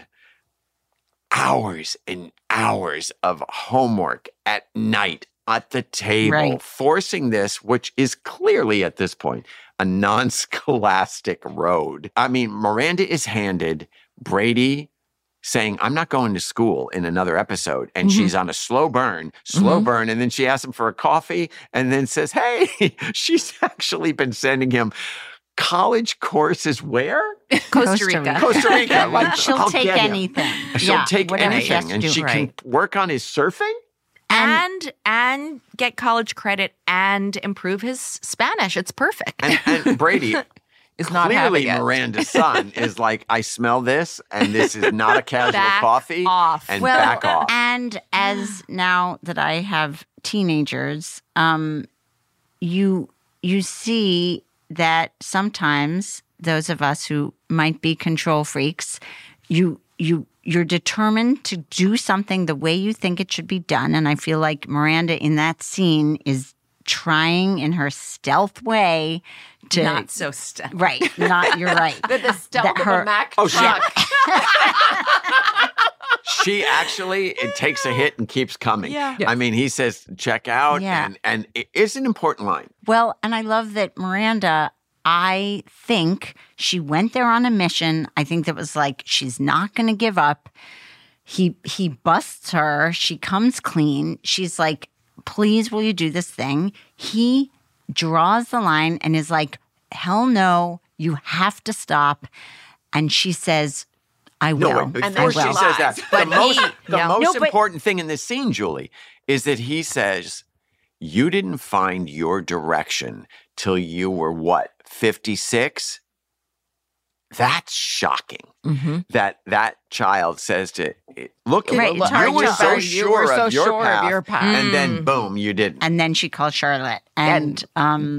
hours and hours of homework at night at the table, forcing this, which is clearly at this point a non-scholastic road. I mean, Miranda is handed Brady saying, I'm not going to school in another episode. And she's on a slow burn. And then she asks him for a coffee and then says, hey, she's actually been sending him college courses where? Costa Rica. Like, she'll take anything. She'll take anything. And she can work on his surfing? And get college credit and improve his Spanish. It's perfect. And Brady... is not clearly Miranda's son is like, I smell this, and this is not a casual coffee. Off. And back off. And as now that I have teenagers, you see that sometimes those of us who might be control freaks, you're determined to do something the way you think it should be done. And I feel like Miranda in that scene is trying in her stealth way to... Not so stealth. Right. Not, you're right. the stealth of a Mack truck. She actually, it takes a hit and keeps coming. Yeah. I mean, he says, check out. Yeah. And it is an important line. Well, and I love that Miranda, I think she went there on a mission. I think that was like, she's not going to give up. He busts her. She comes clean. She's like, please, will you do this thing? He draws the line and is like, hell no, you have to stop. And she says, I will. No, wait, before she says that, the most important thing in this scene, Julie, is that he says, you didn't find your direction till you were what, 56? That's shocking. Mm-hmm. That child says to look at you were so sure of your path. And then boom, you didn't. And then she calls Charlotte, and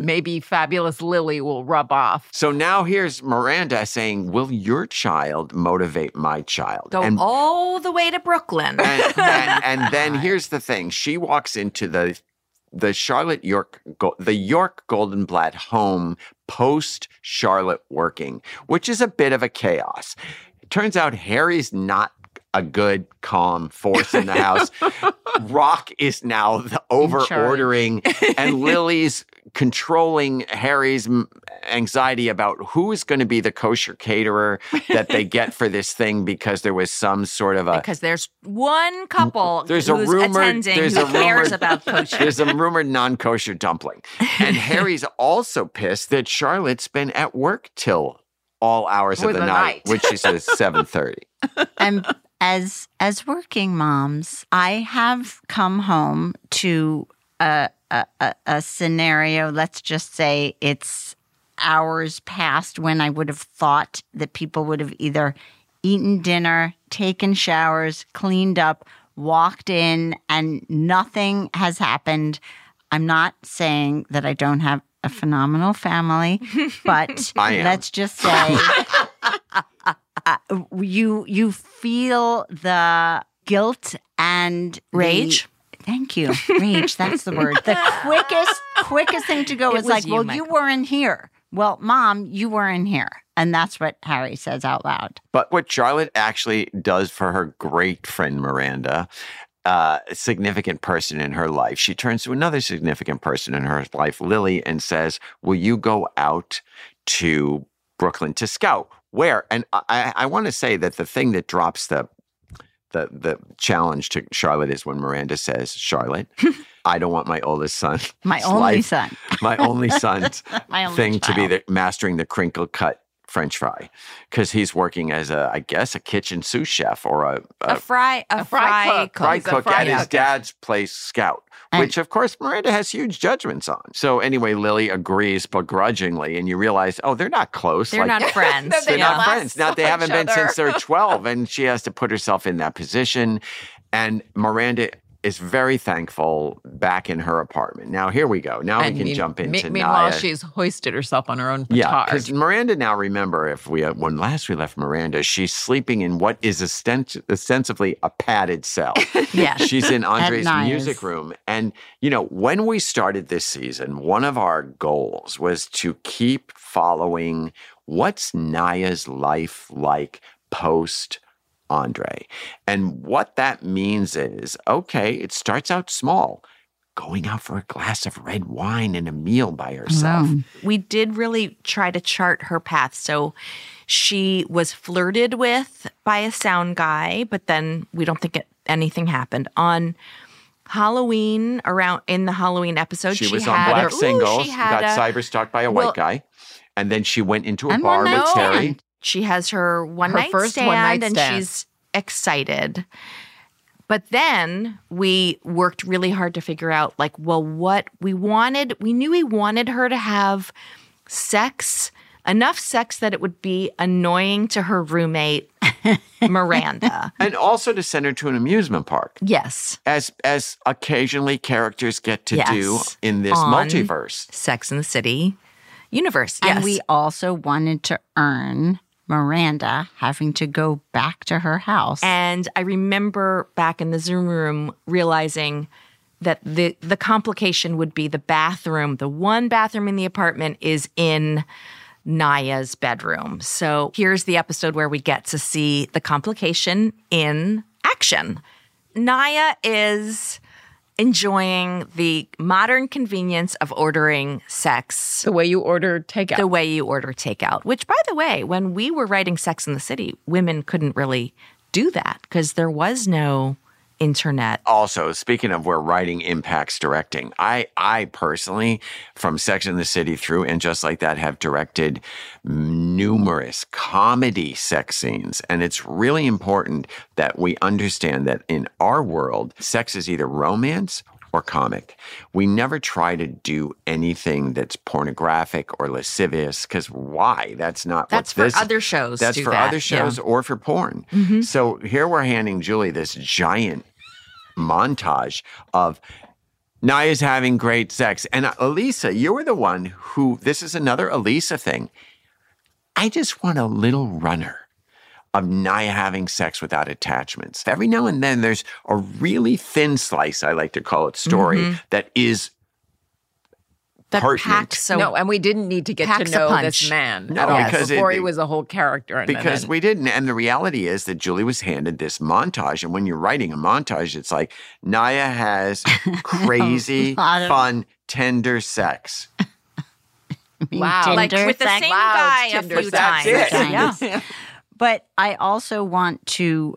maybe fabulous Lily will rub off. So now here's Miranda saying, "Will your child motivate my child?" Go all the way to Brooklyn. And then here's the thing: she walks into the Charlotte York Goldenblatt home post Charlotte working, which is a bit of a chaos. It turns out Harry's not a good, calm force in the house. Rock is now the over-ordering, and Lily's controlling Harry's anxiety about who is going to be the kosher caterer that they get for this thing because there was some sort of a... Because there's one couple who cares about kosher. There's a rumored non-kosher dumpling. And Harry's also pissed that Charlotte's been at work till all hours of the night, which is 7:30. And as working moms, I have come home to a scenario. Let's just say it's hours past when I would have thought that people would have either eaten dinner, taken showers, cleaned up, walked in, and nothing has happened. I'm not saying that I don't have a phenomenal family, but let's just say you feel the guilt and rage. Thank you, rage. That's the word. The quickest thing to go is like, well, Michael, you weren't here. Well, Mom, you weren't here. And that's what Harry says out loud. But what Charlotte actually does for her great friend Miranda, a significant person in her life, she turns to another significant person in her life, Lily, and says, will you go out to Brooklyn to scout? Where? And I want to say that the thing that drops the the challenge to Charlotte is when Miranda says, Charlotte, I don't want my oldest son. My only son to be mastering the crinkle cut French fry, because he's working as I guess a kitchen sous chef or a fry cook at his dad's place, Scout, which of course Miranda has huge judgments on. So anyway, Lily agrees begrudgingly, and you realize, oh, they're not close. They're like, not friends. They're not friends. Now, they haven't been since they're 12, and she has to put herself in that position. And Miranda is very thankful back in her apartment. Now, here we go. Now we can jump into Naya. Meanwhile, she's hoisted herself on her own petard. Yeah, because Miranda now, remember, when last we left Miranda, she's sleeping in what is ostensibly a padded cell. Yeah. She's in Andre's music room. And, you know, when we started this season, one of our goals was to keep following what's Naya's life like post Andre. And what that means is, okay, it starts out small, going out for a glass of red wine and a meal by herself. Wow. We did really try to chart her path. So she was flirted with by a sound guy, but then we don't think anything happened. On Halloween, in the Halloween episode, she was on Black Singles, got cyberstalked by a white guy, and then she went into a bar with Terry. She has her first one night stand, and she's excited. But then we worked really hard to figure out, like, well, what we wanted. We knew we wanted her to have sex, enough sex that it would be annoying to her roommate, Miranda. And also to send her to an amusement park. Yes. As occasionally characters get to do in this multiverse. Sex and the City universe, yes. And we also wanted to earn Miranda having to go back to her house. And I remember back in the Zoom room realizing that the complication would be the bathroom. The one bathroom in the apartment is in Naya's bedroom. So here's the episode where we get to see the complication in action. Naya is enjoying the modern convenience of ordering sex. The way you order takeout. Which, by the way, when we were writing Sex and the City, women couldn't really do that because there was no internet. Also, speaking of where writing impacts directing, I personally, from Sex and the City through And Just Like That, have directed numerous comedy sex scenes. And it's really important that we understand that in our world, sex is either romance or comic. We never try to do anything that's pornographic or lascivious, because why? That's for other shows or for porn. Mm-hmm. So here we're handing Julie this giant montage of Naya's having great sex. And Elisa, you were the one who, this is another Elisa thing, I just want a little runner of Naya having sex without attachments. Every now and then, there's a really thin slice, I like to call it, story that is pertinent. And we didn't need to get to know this man at all before he was a whole character. We didn't. And the reality is that Julie was handed this montage. And when you're writing a montage, it's like, Naya has crazy, fun, tender sex. Wow. Like with the same guy a few times. That's it. Yeah. But I also want to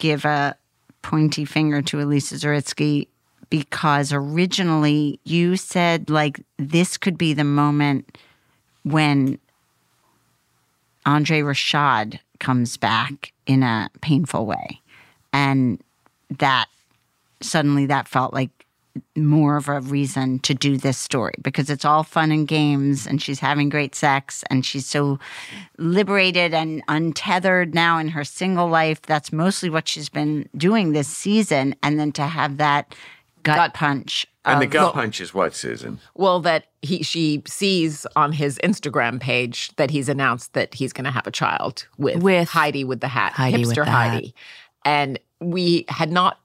give a pointy finger to Elisa Zuritsky, because originally you said, like, this could be the moment when Andre Rashad comes back in a painful way. And that suddenly that felt like more of a reason to do this story, because it's all fun and games and she's having great sex and she's so liberated and untethered now in her single life. That's mostly what she's been doing this season. And then to have that gut punch. And the gut punch is what, Susan? Well, that she sees on his Instagram page that he's announced that he's going to have a child with Heidi with the hat, hipster Heidi. And we had not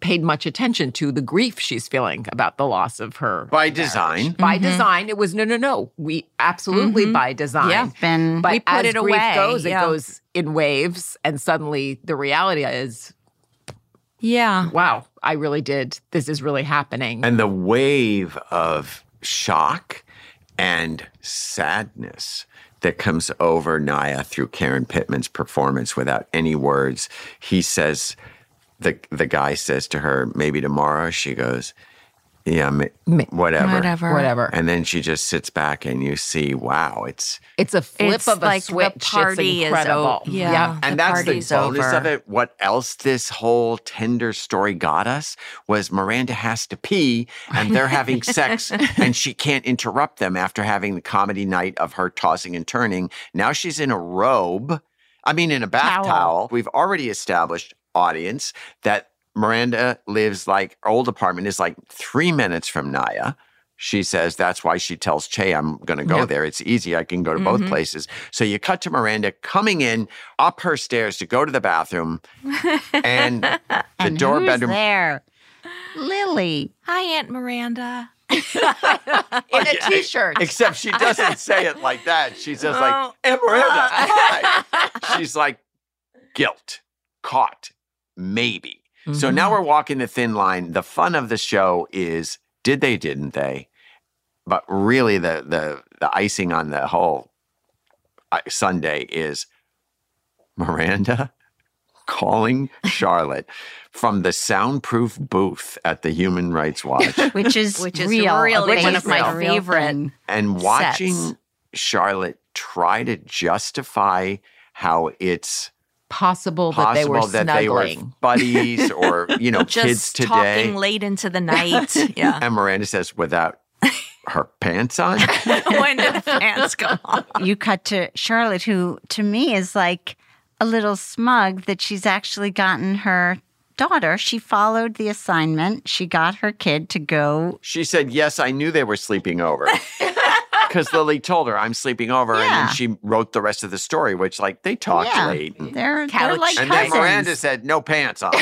paid much attention to the grief she's feeling about the loss of her marriage. Mm-hmm. By design, it was no. We absolutely by design. Yeah. But we put it away. It goes in waves, and suddenly the reality is, wow, I really did. This is really happening. And the wave of shock and sadness that comes over Naya through Karen Pittman's performance without any words. He says, the guy says to her, maybe tomorrow. She goes, yeah, whatever. And then she just sits back and you see, wow, it's a flip of like a switch. The party it's incredible. Is yeah. And that's the bonus of it. What else this whole Tinder story got us was Miranda has to pee and they're having sex and she can't interrupt them after having the comedy night of her tossing and turning. Now she's in a robe. I mean, in a bath towel. We've already established audience that Miranda lives like, her old apartment is like 3 minutes from Naya. She says, that's why she tells Che, I'm going to go there. It's easy. I can go to both places. So you cut to Miranda coming in up her stairs to go to the bathroom. And the and door who's bedroom. There? Lily. Hi, Aunt Miranda. In a t-shirt. Except she doesn't say it like that. She says like, Aunt Miranda, hi. She's like, guilt, caught, maybe. Mm-hmm. So now we're walking the thin line. The fun of the show is did they, didn't they? But really the icing on the whole Sunday is Miranda calling Charlotte from the soundproof booth at the Human Rights Watch. Which is really one of my favorite and watching sets. Charlotte try to justify how it's possible that they were buddies or, you know, just kids today. Just talking late into the night. Yeah. And Miranda says, without her pants on? When did the pants come on? You cut to Charlotte, who to me is like a little smug that she's actually gotten her daughter. She followed the assignment. She got her kid to go. She said, yes, I knew they were sleeping over. Because Lily told her, I'm sleeping over, and then she wrote the rest of the story, which, like, they talked late. And they're like and cousins. Then Miranda said, no pants on.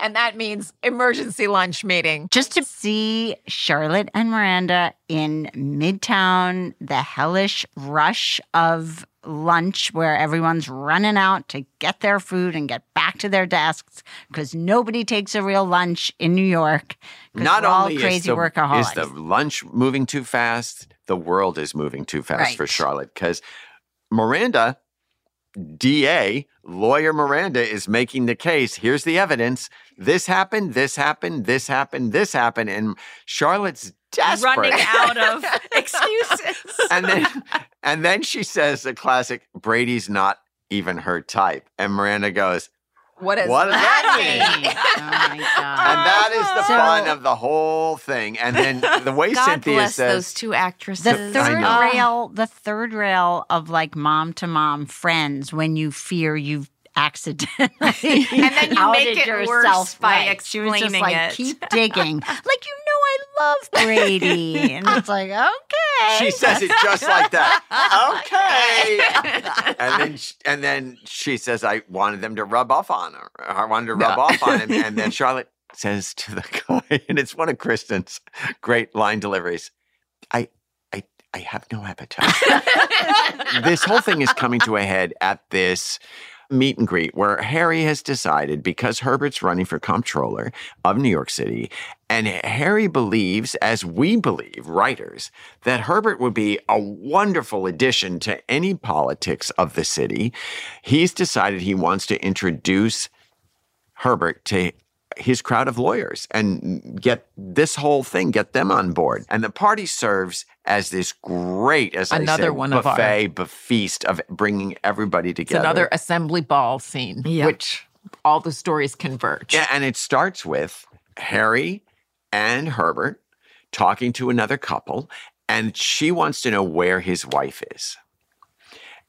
And that means emergency lunch meeting. Just to see Charlotte and Miranda in Midtown, the hellish rush of lunch where everyone's running out to get their food and get back to their desks because nobody takes a real lunch in New York. Not we're only all crazy workaholics. Is the lunch moving too fast, the world is moving too fast for Charlotte because Miranda, DA, lawyer Miranda is making the case. Here's the evidence. This happened, this happened, this happened, this happened. And Charlotte's desperate. Running out of excuses. And then she says the classic, Brady's not even her type. And Miranda goes, What does that mean? Oh, my God. And that is the fun of the whole thing. And then the way God Cynthia bless says those two actresses. The third rail of like mom to mom friends when you fear you've accidentally and then you make it worse by explaining it. Like, keep digging. Like, you know I love Brady. And it's like, okay. She says it just like that. Okay. And then she says, I wanted them to rub off on her. I wanted to rub off on him. And then Charlotte says to the guy, and it's one of Kristen's great line deliveries, I have no appetite. This whole thing is coming to a head at this meet and greet where Harry has decided because Herbert's running for comptroller of New York City, and Harry believes, as we believe, writers, that Herbert would be a wonderful addition to any politics of the city. He's decided he wants to introduce Herbert to his crowd of lawyers and get this whole thing, get them on board. And the party serves as this great, as another I said, one buffet, of our feast of bringing everybody together. It's another assembly ball scene, which all the stories converge. Yeah, and it starts with Harry and Herbert talking to another couple, and she wants to know where his wife is.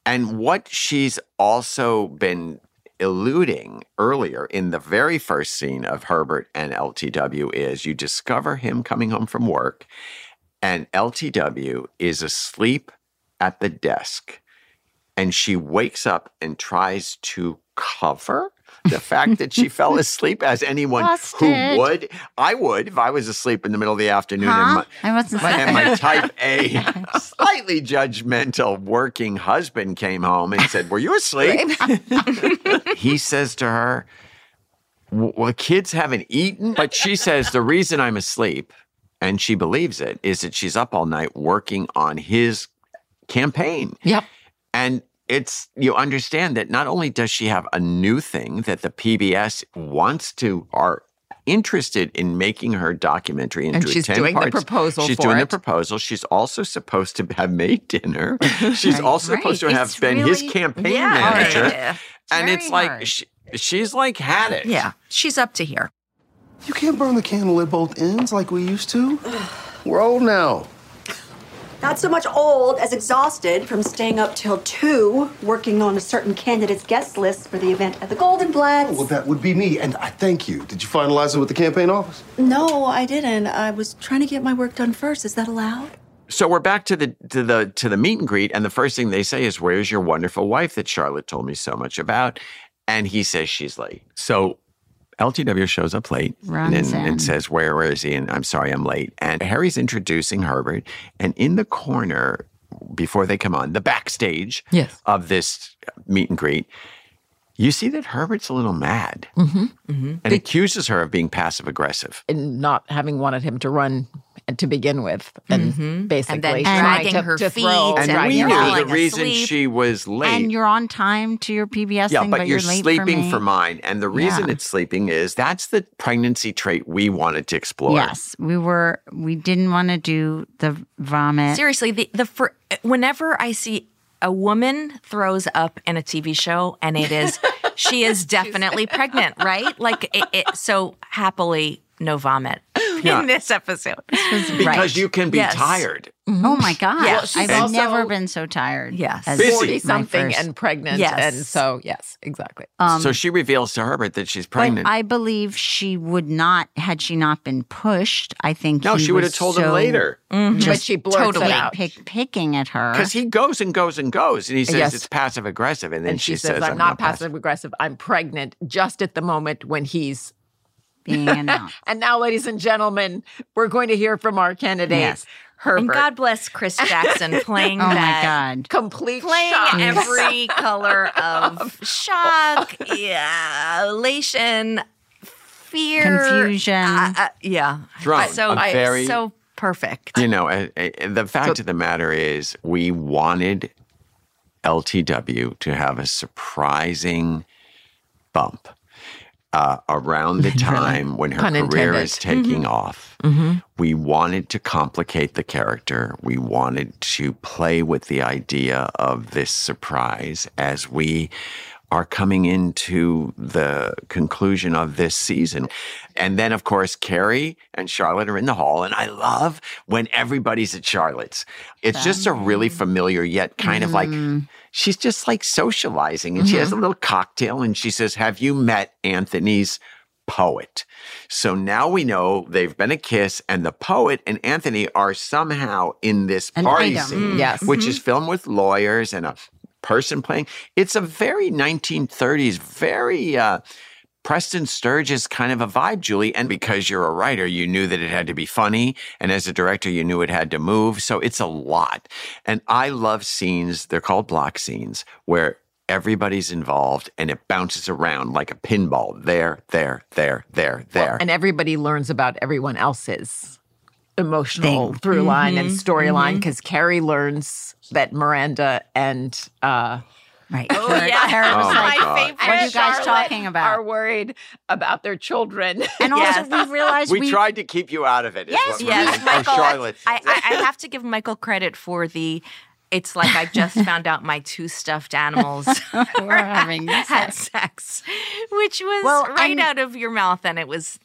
And what she's also been alluding earlier in the very first scene of Herbert and LTW is you discover him coming home from work and LTW is asleep at the desk and she wakes up and tries to cover the fact that she fell asleep as anyone who would. I would if I was asleep in the middle of the afternoon and my type A slightly judgmental working husband came home and said, were you asleep? He says to her, well, kids haven't eaten. But she says, the reason I'm asleep, and she believes it, is that she's up all night working on his campaign. Yep. And it's, you understand that not only does she have a new thing that the PBS wants to, are interested in making her documentary into 10 parts. And she's doing the proposal for it. She's doing the proposal. She's also supposed to have made dinner. She's also supposed to have been his campaign manager. And it's like, she's like had it. Yeah, she's up to here. You can't burn the candle at both ends like we used to. We're old now. Not so much old as exhausted from staying up till 2, working on a certain candidate's guest list for the event at the Golden Blacks. Well, that would be me, and I thank you. Did you finalize it with the campaign office? No, I didn't. I was trying to get my work done first. Is that allowed? So we're back to the meet and greet, and the first thing they say is, "Where's your wonderful wife that Charlotte told me so much about?" And he says she's late. So LTW shows up late and says, where is he? And I'm sorry, I'm late. And Harry's introducing Herbert. And in the corner, before they come on, the backstage of this meet and greet, you see that Herbert's a little mad and accuses her of being passive aggressive. And not having wanted him to run to begin with, and basically and then dragging her feet. And we knew the reason she was late. And you're on time to your PBS thing, but you're late sleeping for mine. And the reason it's sleeping is that's the pregnancy trait we wanted to explore. Yes, we didn't want to do the vomit. Seriously, whenever I see a woman throws up in a TV show, and it is she is definitely pregnant, right? Like so happily. No vomit in this episode. Because you can be tired. Oh, my God. Yes. I've never been so tired. Yes. 40-something and pregnant. Yes. And so, yes, exactly. So she reveals to Herbert that she's pregnant. I believe she would not, had she not been pushed, I think no, she would have told him later. But she blurts it out. Picking at her. Because he goes and goes and goes. And he says it's passive-aggressive. And then she says, I'm not passive-aggressive. I'm pregnant just at the moment when he's And now, ladies and gentlemen, we're going to hear from our candidate, Herbert. And God bless Chris Jackson playing playing every color of shock, elation, fear, confusion, drunk. So perfect. You know, the fact of the matter is, we wanted LTW to have a surprising bump. Around the time when her career is taking off. We wanted to complicate the character. We wanted to play with the idea of this surprise as we are coming into the conclusion of this season. And then, of course, Carrie and Charlotte are in the hall. And I love when everybody's at Charlotte's. It's just a really familiar yet kind of like, she's just like socializing. And she has a little cocktail and she says, have you met Anthony's poet? So now we know they've been a kiss, and the poet and Anthony are somehow in this party scene, which is filmed with lawyers and a person playing. It's a very 1930s, very Preston Sturges kind of a vibe, Julie. And because you're a writer, you knew that it had to be funny. And as a director, you knew it had to move. So it's a lot. And I love scenes, they're called block scenes, where everybody's involved and it bounces around like a pinball. There. And everybody learns about everyone else's emotional through line and storyline, because Carrie learns that Miranda and Harry was like, my favorite. What are you guys talking about? Are worried about their children. And also we realized we tried to keep you out of it. Michael, I have to give Michael credit for the it's like I just found out my 2 stuffed animals had sex, which was out of your mouth, and it was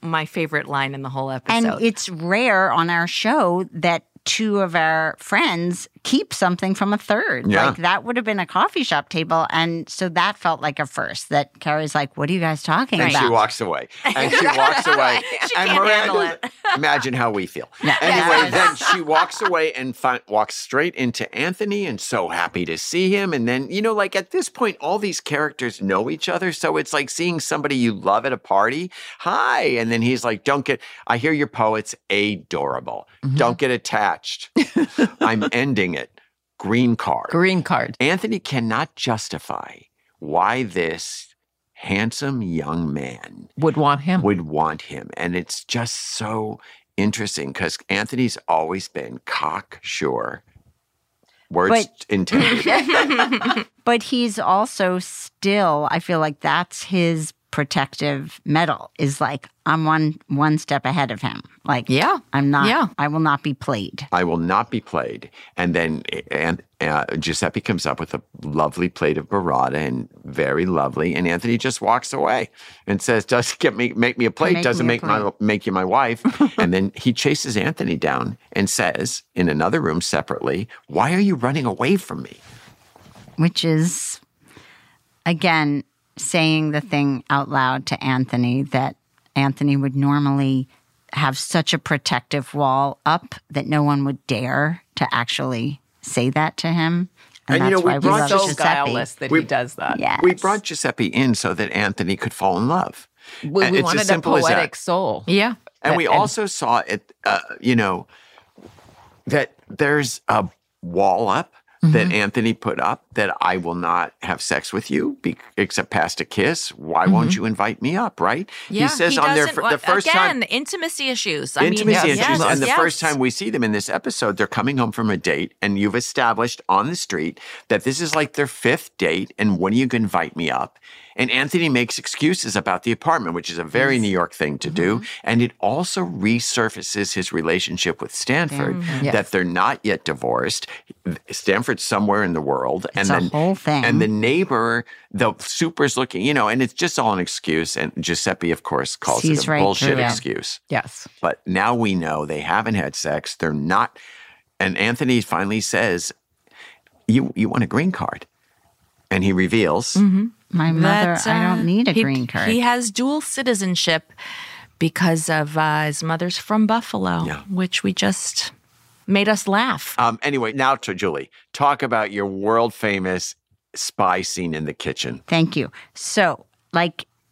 my favorite line in the whole episode. And it's rare on our show that 2 of our friends keep something from a 3rd. Yeah. Like that would have been a coffee shop table. And so that felt like a first that Carrie's like, what are you guys talking about? And she walks away. And she walks away. She and can't handle it. Imagine how we feel. No. Anyway, then she walks away and walks straight into Anthony, and so happy to see him. And then, you know, like at this point, all these characters know each other. So it's like seeing somebody you love at a party. Hi. And then he's like, I hear your poet's adorable. Don't get attached. I'm ending it. Green card. Green card. Anthony cannot justify why this handsome young man would want him. And it's just so interesting because Anthony's always been cocksure Words intended. But he's also still, I feel like that's his protective medal, is like, I'm one step ahead of him. Like, yeah, I'm not, yeah. I will not be played. I will not be played. And then Giuseppe comes up with a lovely plate of burrata, and very lovely. And Anthony just walks away and says, doesn't make me a plate, make you my wife. And then he chases Anthony down and says in another room separately, why are you running away from me? Which is, again, saying the thing out loud to Anthony that Anthony would normally have such a protective wall up that no one would dare to actually say that to him. And that's why we love Giuseppe. It's so guileless that he does that. Yes. We brought Giuseppe in so that Anthony could fall in love. We wanted a poetic soul. Yeah. And we also saw it, that there's a wall up that Anthony put up, that I will not have sex with you except past a kiss. Why won't you invite me up, right? Yeah, he says on there the first time. Again, intimacy issues. And the first time we see them in this episode, they're coming home from a date, and you've established on the street that this is like their fifth date, and when are you going to invite me up? And Anthony makes excuses about the apartment, which is a very New York thing to do. And it also resurfaces his relationship with Stanford, that they're not yet divorced. Stanford's somewhere in the world. It's a whole thing. And the neighbor, the super's looking, and it's just all an excuse. And Giuseppe, of course, calls it a bullshit excuse. Yes. But now we know they haven't had sex. They're not. And Anthony finally says, you want a green card. And he reveals. My mother, I don't need a green card. He has dual citizenship because of his mother's from Buffalo, which we just made us laugh. Anyway, now to Julie. Talk about your world-famous spy scene in the kitchen. Thank you. So,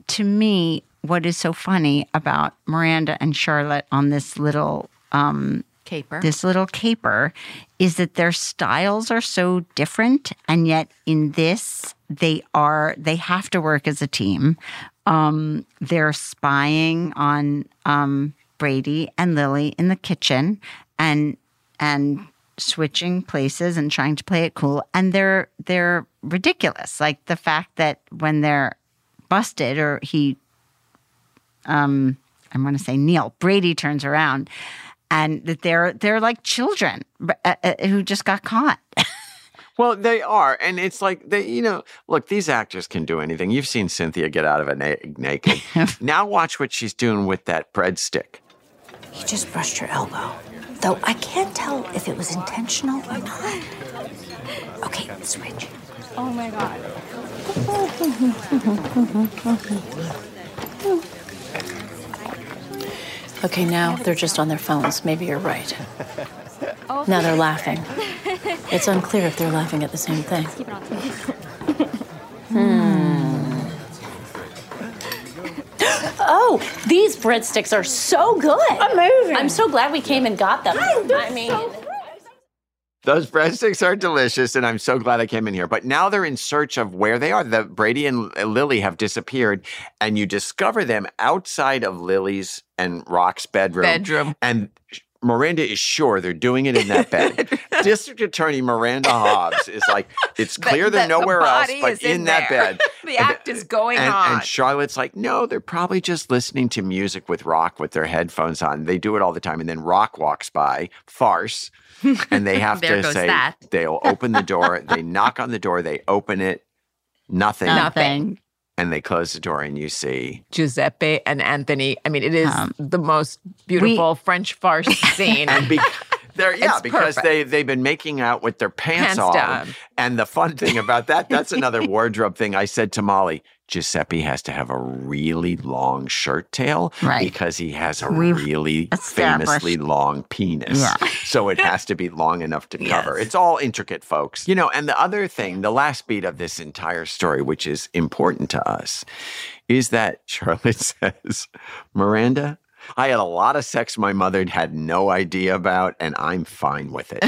to me, what is so funny about Miranda and Charlotte on this little caper is that their styles are so different, and yet in this they have to work as a team. They're spying on Brady and Lily in the kitchen and switching places and trying to play it cool, and they're ridiculous. Like the fact that when they're busted, or Brady turns around. And that they're like children who just got caught. Well, they are. And it's like, look, these actors can do anything. You've seen Cynthia get out of an egg naked. Now watch what she's doing with that breadstick. You just brushed your elbow. Though I can't tell if it was intentional or not. Okay, switch. Oh, my God. Okay, now they're just on their phones. Maybe you're right. Now they're laughing. It's unclear if they're laughing at the same thing. Oh, these breadsticks are so good. Amazing. I'm so glad we came and got them. Those breadsticks are delicious, and I'm so glad I came in here. But now they're in search of where they are. Brady and Lily have disappeared, and you discover them outside of Lily's and Rock's bedroom. And Miranda is sure they're doing it in that bed. District Attorney Miranda Hobbs is like, it's clear they're nowhere else but in that bed. The act is going on. And Charlotte's like, no, they're probably just listening to music with Rock with their headphones on. They do it all the time. And then Rock walks by, farce, and they have to say that. They'll open the door. They knock on the door. They open it. Nothing. And they close the door, and you see Giuseppe and Anthony. I mean, it is the most beautiful French farce scene. And because they've been making out with their pants on. And the fun thing about that's another wardrobe thing. I said to Molly, Giuseppe has to have a really long shirt tail because he has really famously long penis. Yeah. So it has to be long enough to cover. Yes. It's all intricate, folks. And the other thing, the last beat of this entire story, which is important to us, is that Charlotte says, Miranda, I had a lot of sex my mother had no idea about, and I'm fine with it.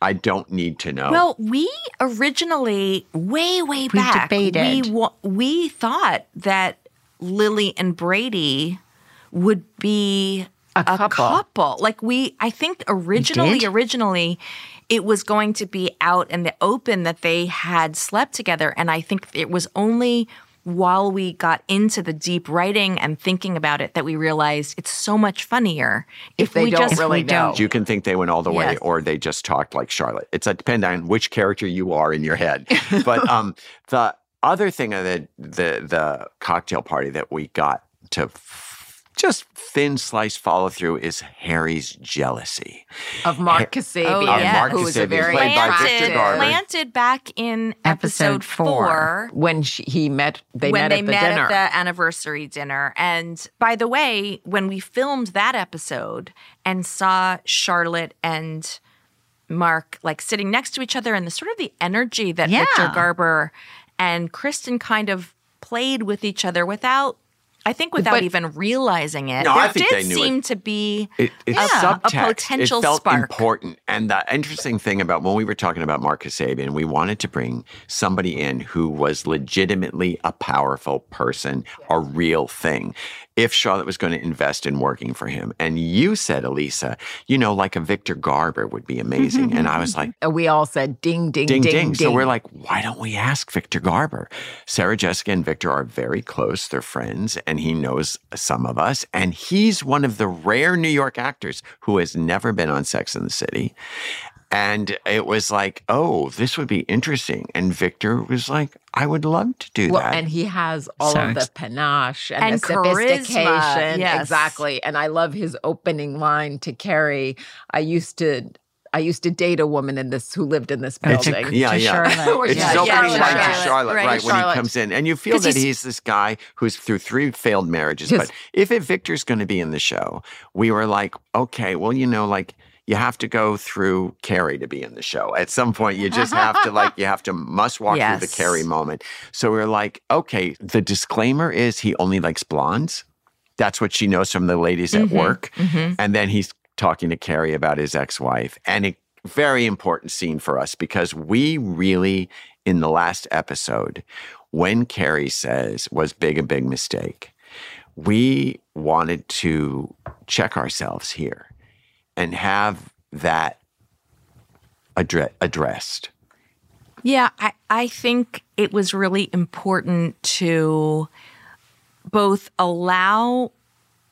I don't need to know. Well, we originally, way back, debated. We thought that Lily and Brady would be A couple. Like I think originally it was going to be out in the open that they had slept together. And I think it was only while we got into the deep writing and thinking about it that we realized it's so much funnier if they don't really know. You can think they went all the way or they just talked like Charlotte. It's depends on which character you are in your head. But the other thing of the cocktail party that we got to just thin slice follow through is Harry's jealousy of Mark Kasabian, who was played by Victor Garber, planted back in episode four when they met at the anniversary dinner. And by the way, when we filmed that episode and saw Charlotte and Mark like sitting next to each other, and the sort of the energy that Victor Garber and Kristen kind of played with each other without even realizing it. No, I think they knew it. It did seem to be a potential spark. It felt important. And the interesting thing about when we were talking about Mark Kasabian, we wanted to bring somebody in who was legitimately a powerful person, a real thing, if Charlotte was going to invest in working for him. And you said, Elisa, like a Victor Garber would be amazing. And I was like... We all said ding, ding, ding. So we're like, why don't we ask Victor Garber? Sarah Jessica and Victor are very close. They're friends. And he knows some of us. And he's one of the rare New York actors who has never been on Sex and the City. And it was like, oh, this would be interesting. And Victor was like, I would love to do that. And he has all of the panache and the sophistication. Yes. Exactly. And I love his opening line to Carrie. I used to date a woman in this who lived in this building. Charlotte. It's his opening line to Charlotte, right, when he comes in. And you feel that he's this guy who's through 3 failed marriages. But if Victor's going to be in the show, we were like, okay, well, you have to go through Carrie to be in the show. At some point, you just have to, must walk through the Carrie moment. So we're like, okay, the disclaimer is he only likes blondes. That's what she knows from the ladies at work. And then he's talking to Carrie about his ex-wife. And a very important scene for us because we really, in the last episode, when Carrie says was a big mistake, we wanted to check ourselves here and have that addressed. Yeah, I think it was really important to both allow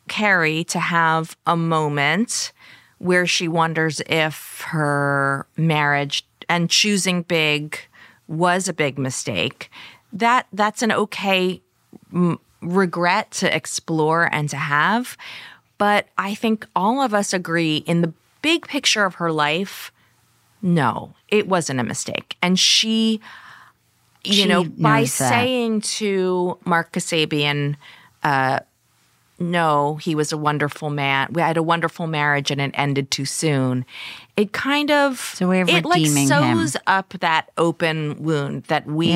Carrie to have a moment where she wonders if her marriage and choosing Big was a big mistake. That's an okay regret to explore and to have. But I think all of us agree in the big picture of her life, no, it wasn't a mistake. And she by saying to Mark Kasabian, no, he was a wonderful man. We had a wonderful marriage and it ended too soon. It kind of sews up that open wound that we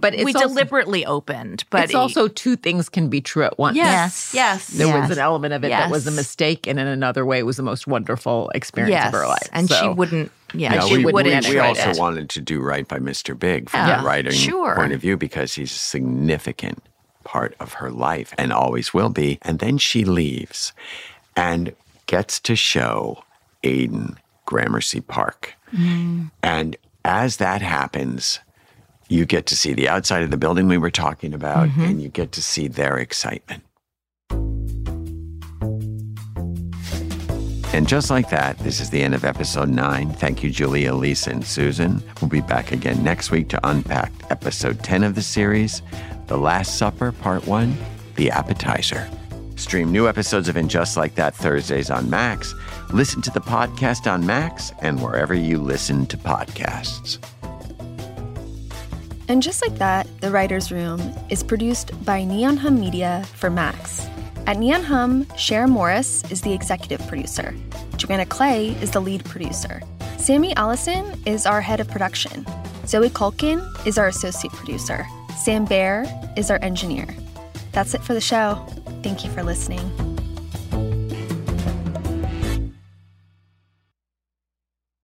But it's deliberately opened. But it's also two things can be true at once. Yes. There was an element of it that was a mistake, and in another way, it was the most wonderful experience of her life. And she wouldn't. Yeah, no, we also wanted to do right by Mr. Big from the writing point of view because he's a significant part of her life and always will be. And then she leaves and gets to show Aiden Gramercy Park, and as that happens, you get to see the outside of the building we were talking about, and you get to see their excitement. And just like that, this is the end of episode 9. Thank you, Julie, Elisa, and Susan. We'll be back again next week to unpack episode 10 of the series, The Last Supper, Part 1, The Appetizer. Stream new episodes of And Just Like That Thursdays on Max. Listen to the podcast on Max and wherever you listen to podcasts. And Just Like That, The Writer's Room, is produced by Neon Hum Media for Max. At Neon Hum, Cher Morris is the executive producer. Joanna Clay is the lead producer. Sammy Allison is our head of production. Zoe Culkin is our associate producer. Sam Baer is our engineer. That's it for the show. Thank you for listening.